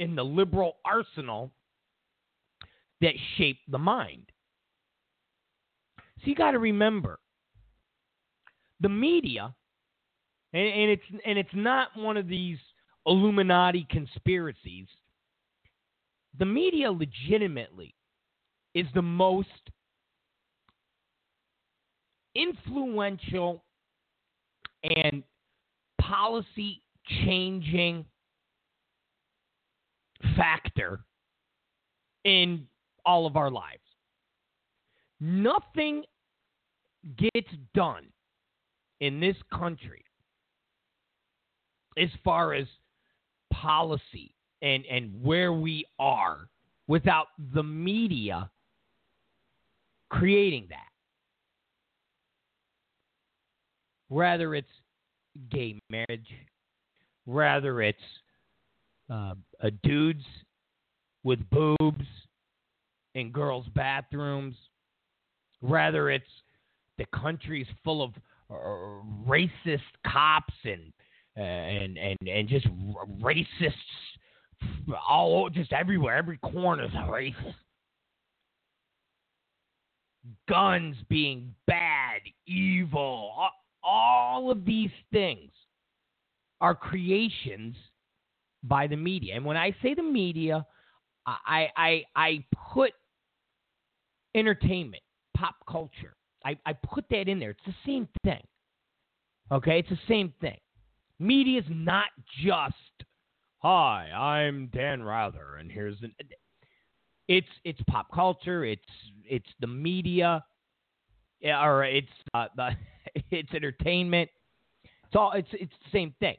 in the liberal arsenal that shape the mind. So you got to remember, the media, and, and it's and it's not one of these Illuminati conspiracies. The media legitimately is the most influential and policy-changing factor in all of our lives. Nothing gets done in this country as far as policy and, and where we are without the media creating that. Whether it's gay marriage, whether it's uh, a dudes with boobs in girls' bathrooms, whether it's the country's full of uh, racist cops and Uh, and, and and just racists all just everywhere, every corner is racist. Guns being bad, evil, all, all of these things are creations by the media. And when I say the media, I I I put entertainment, pop culture. I, I put that in there. It's the same thing. Okay, it's the same thing. Media is not just, hi, I'm Dan Rather, and here's an... It's it's pop culture, it's it's the media, or it's uh, the it's entertainment. It's all it's it's the same thing.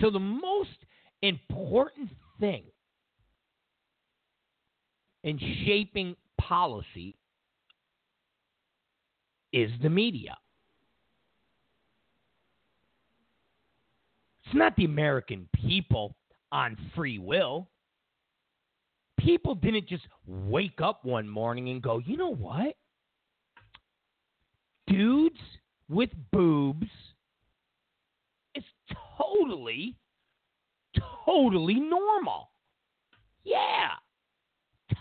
So the most important thing in shaping policy is the media. It's not the American people on free will. People didn't just wake up one morning and go, you know what? Dudes with boobs is totally, totally normal. Yeah,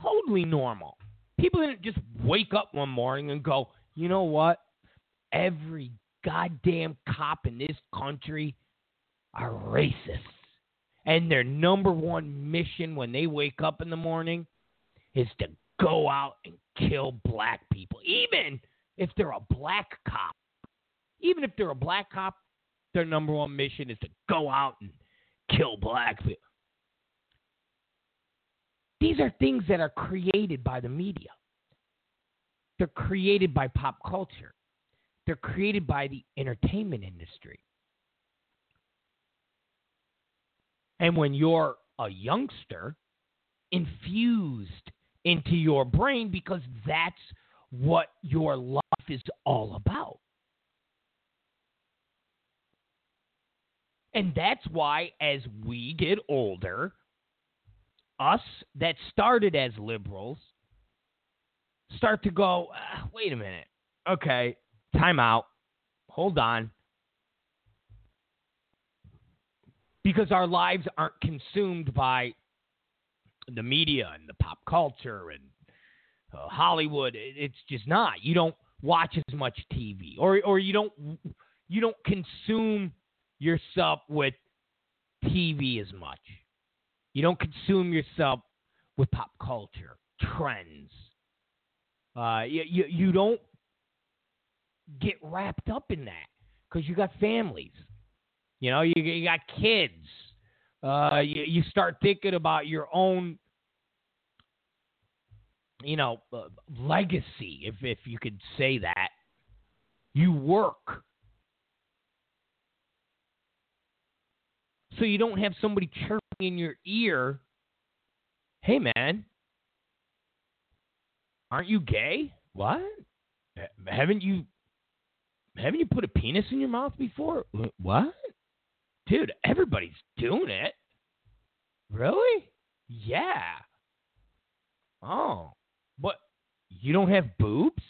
totally normal. People didn't just wake up one morning and go, you know what? Every goddamn cop in this country are racists. And their number one mission when they wake up in the morning is to go out and kill black people. Even if they're a black cop. Even if they're a black cop, their number one mission is to go out and kill black people. These are things that are created by the media. They're created by pop culture. They're created by the entertainment industry. And when you're a youngster, infused into your brain, because that's what your life is all about. And that's why as we get older, us that started as liberals, start to go, uh, wait a minute. Okay, time out. Hold on. Because our lives aren't consumed by the media and the pop culture and uh, Hollywood. It's just not. You don't watch as much T V, or or you don't you don't consume yourself with T V as much. You don't consume yourself with pop culture trends. Uh, you, you you don't get wrapped up in that because you got families. You know, you you got kids. Uh, you, you start thinking about your own, you know, uh, legacy, if if you could say that. You work. So you don't have somebody chirping in your ear, hey, man, aren't you gay? What? Haven't you, haven't you put a penis in your mouth before? What? Dude, everybody's doing it. Really? Yeah. Oh, but you don't have boobs?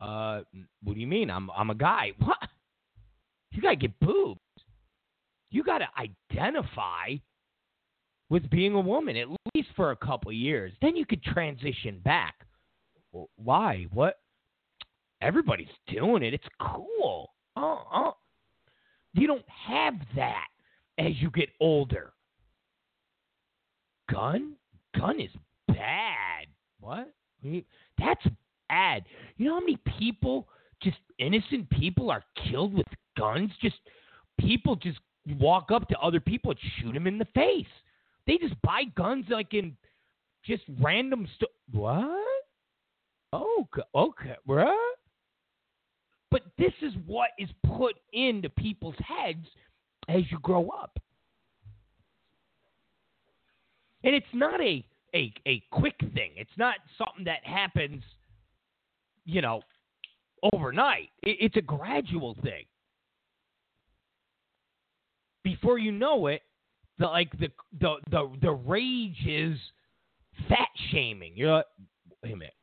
Uh, what do you mean? I'm I'm a guy. What? You gotta get boobs. You gotta identify with being a woman at least for a couple of years. Then you could transition back. Why? What? Everybody's doing it. It's cool. Oh, oh. You don't have that as you get older. Gun? Gun is bad. What? That's bad. You know how many people, just innocent people, are killed with guns? Just people just walk up to other people and shoot them in the face. They just buy guns like in just random stuff. What? Oh, okay, bruh. But this is what is put into people's heads as you grow up. And it's not a, a, a quick thing. It's not something that happens, you know, overnight. It, it's a gradual thing. Before you know it, the like the the the, the rage is fat shaming. You're like, wait a minute.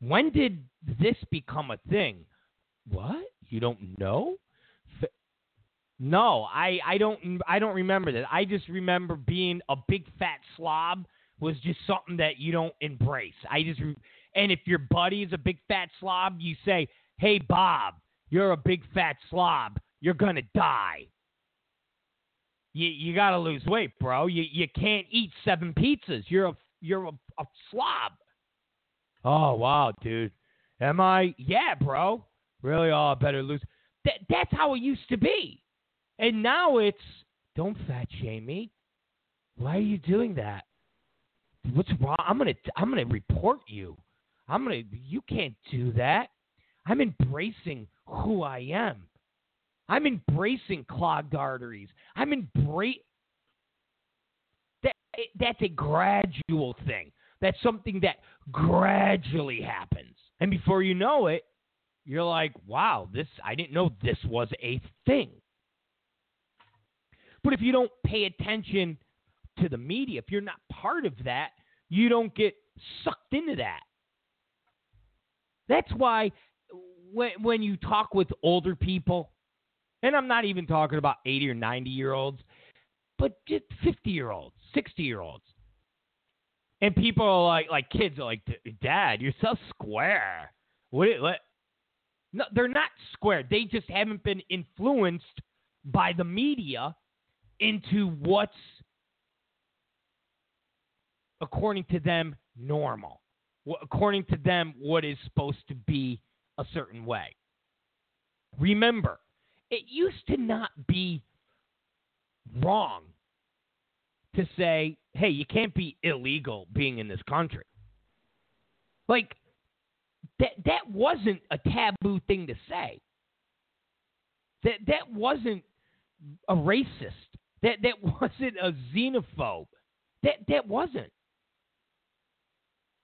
When did this become a thing? What? You don't know? F- no, I, I don't I don't remember that. I just remember being a big fat slob was just something that you don't embrace. I just re- and if your buddy is a big fat slob, you say, "Hey Bob, you're a big fat slob. You're gonna die. You you gotta lose weight, bro. You you can't eat seven pizzas. You're a you're a, a slob." Oh wow, dude. Am I? Yeah, bro. Really? Oh, I better lose. That, that's how it used to be. And now it's, don't fat shame me. Why are you doing that? What's wrong? I'm going to, I'm going to report you. I'm going to, you can't do that. I'm embracing who I am. I'm embracing clogged arteries. I'm embrace. That, that's a gradual thing. That's something that gradually happens. And before you know it, you're like, wow, this, I didn't know this was a thing. But if you don't pay attention to the media, if you're not part of that, you don't get sucked into that. That's why when, when you talk with older people, and I'm not even talking about eighty or ninety year olds, but just fifty year olds, sixty year olds. And people are like, like kids are like, Dad, you're so square. What? What? No, they're not square. They just haven't been influenced by the media into what's, according to them, normal. According to them, what is supposed to be a certain way. Remember, it used to not be wrong to say, hey, you can't be illegal being in this country. Like, That that wasn't a taboo thing to say. That that wasn't a racist. That that wasn't a xenophobe. That that wasn't.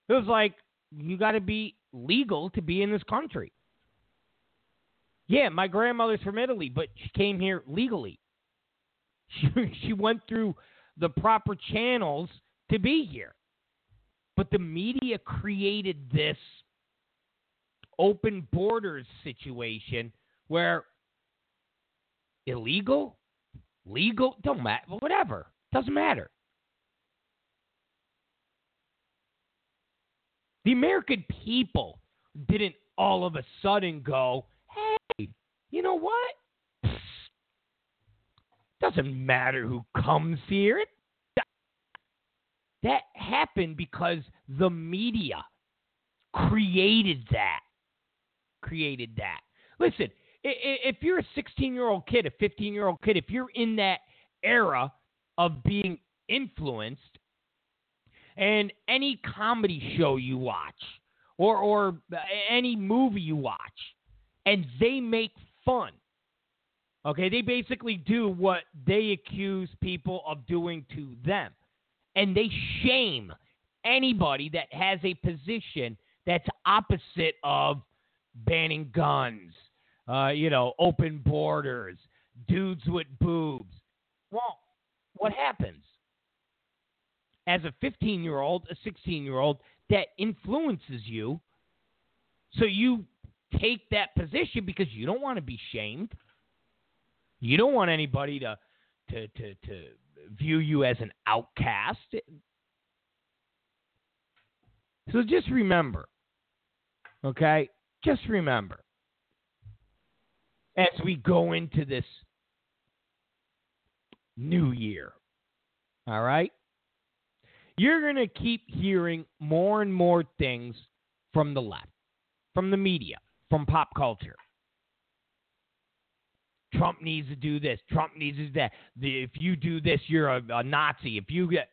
It was like, you got to be legal to be in this country. Yeah, my grandmother's from Italy, but she came here legally. She she went through the proper channels to be here. But the media created this open borders situation where illegal, legal, don't matter, whatever, doesn't matter. The American people didn't all of a sudden go, hey, you know what? Psst. Doesn't matter who comes here. It that happened because the media created that. Created that. Listen, if you're a sixteen-year-old kid, a fifteen-year-old kid, if you're in that era of being influenced, and any comedy show you watch or, or any movie you watch, and they make fun, okay, they basically do what they accuse people of doing to them. And they shame anybody that has a position that's opposite of banning guns, uh, you know, open borders, dudes with boobs. Well, what happens? As a fifteen-year-old, a sixteen-year-old, that influences you, so you take that position because you don't want to be shamed. You don't want anybody to to to to. view you as an outcast. So just remember, okay? Just remember, as we go into this new year, all right? You're going to keep hearing more and more things from the left, from the media, from pop culture. Trump needs to do this. Trump needs to do that. The, if you do this, you're a, a Nazi. If you get...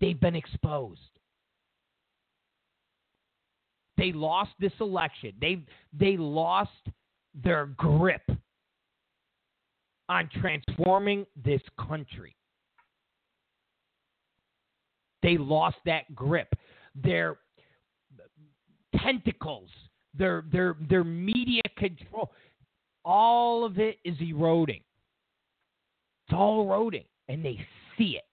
They've been exposed. They lost this election. They, they lost their grip on transforming this country. They lost that grip. Their tentacles... Their their their media control, all of it is eroding. It's all eroding, and they see it.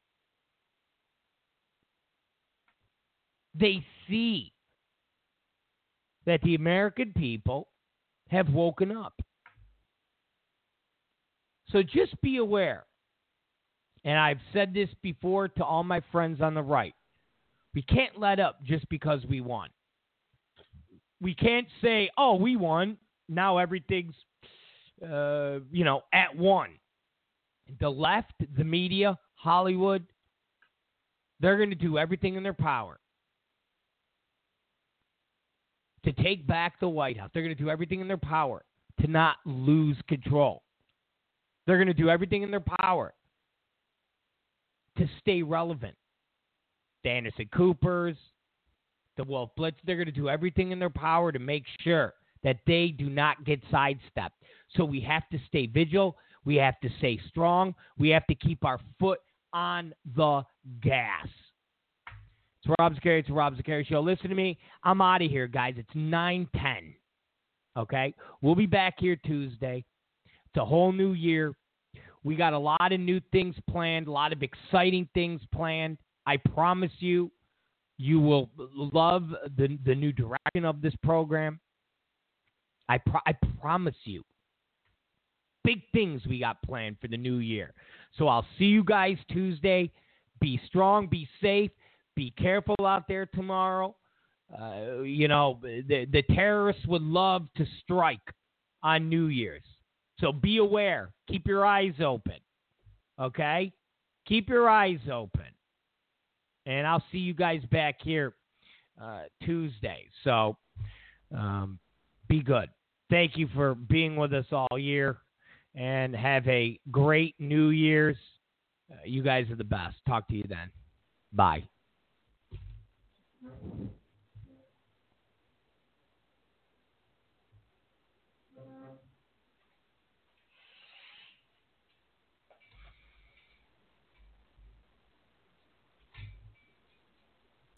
They see that the American people have woken up. So just be aware, and I've said this before to all my friends on the right, we can't let up just because we won. We can't say, oh, we won. Now everything's, uh, you know, at one. The left, the media, Hollywood, they're going to do everything in their power to take back the White House. They're going to do everything in their power to not lose control. They're going to do everything in their power to stay relevant. The Anderson Coopers, the Wolf Blitzer, they're going to do everything in their power to make sure that they do not get sidestepped. So we have to stay vigilant. We have to stay strong. We have to keep our foot on the gas. It's Rob Zicari. It's the Rob Zicari Show. Listen to me. I'm out of here, guys. It's nine ten. Okay? We'll be back here Tuesday. It's a whole new year. We got a lot of new things planned, a lot of exciting things planned. I promise you, you will love the the new direction of this program. I pro- I promise you. Big things we got planned for the new year. So I'll see you guys Tuesday. Be strong. Be safe. Be careful out there tomorrow. Uh, you know, the, the terrorists would love to strike on New Year's. So be aware. Keep your eyes open. Okay? Keep your eyes open. And I'll see you guys back here uh, Tuesday. So um, be good. Thank you for being with us all year. And have a great New Year's. Uh, you guys are the best. Talk to you then. Bye.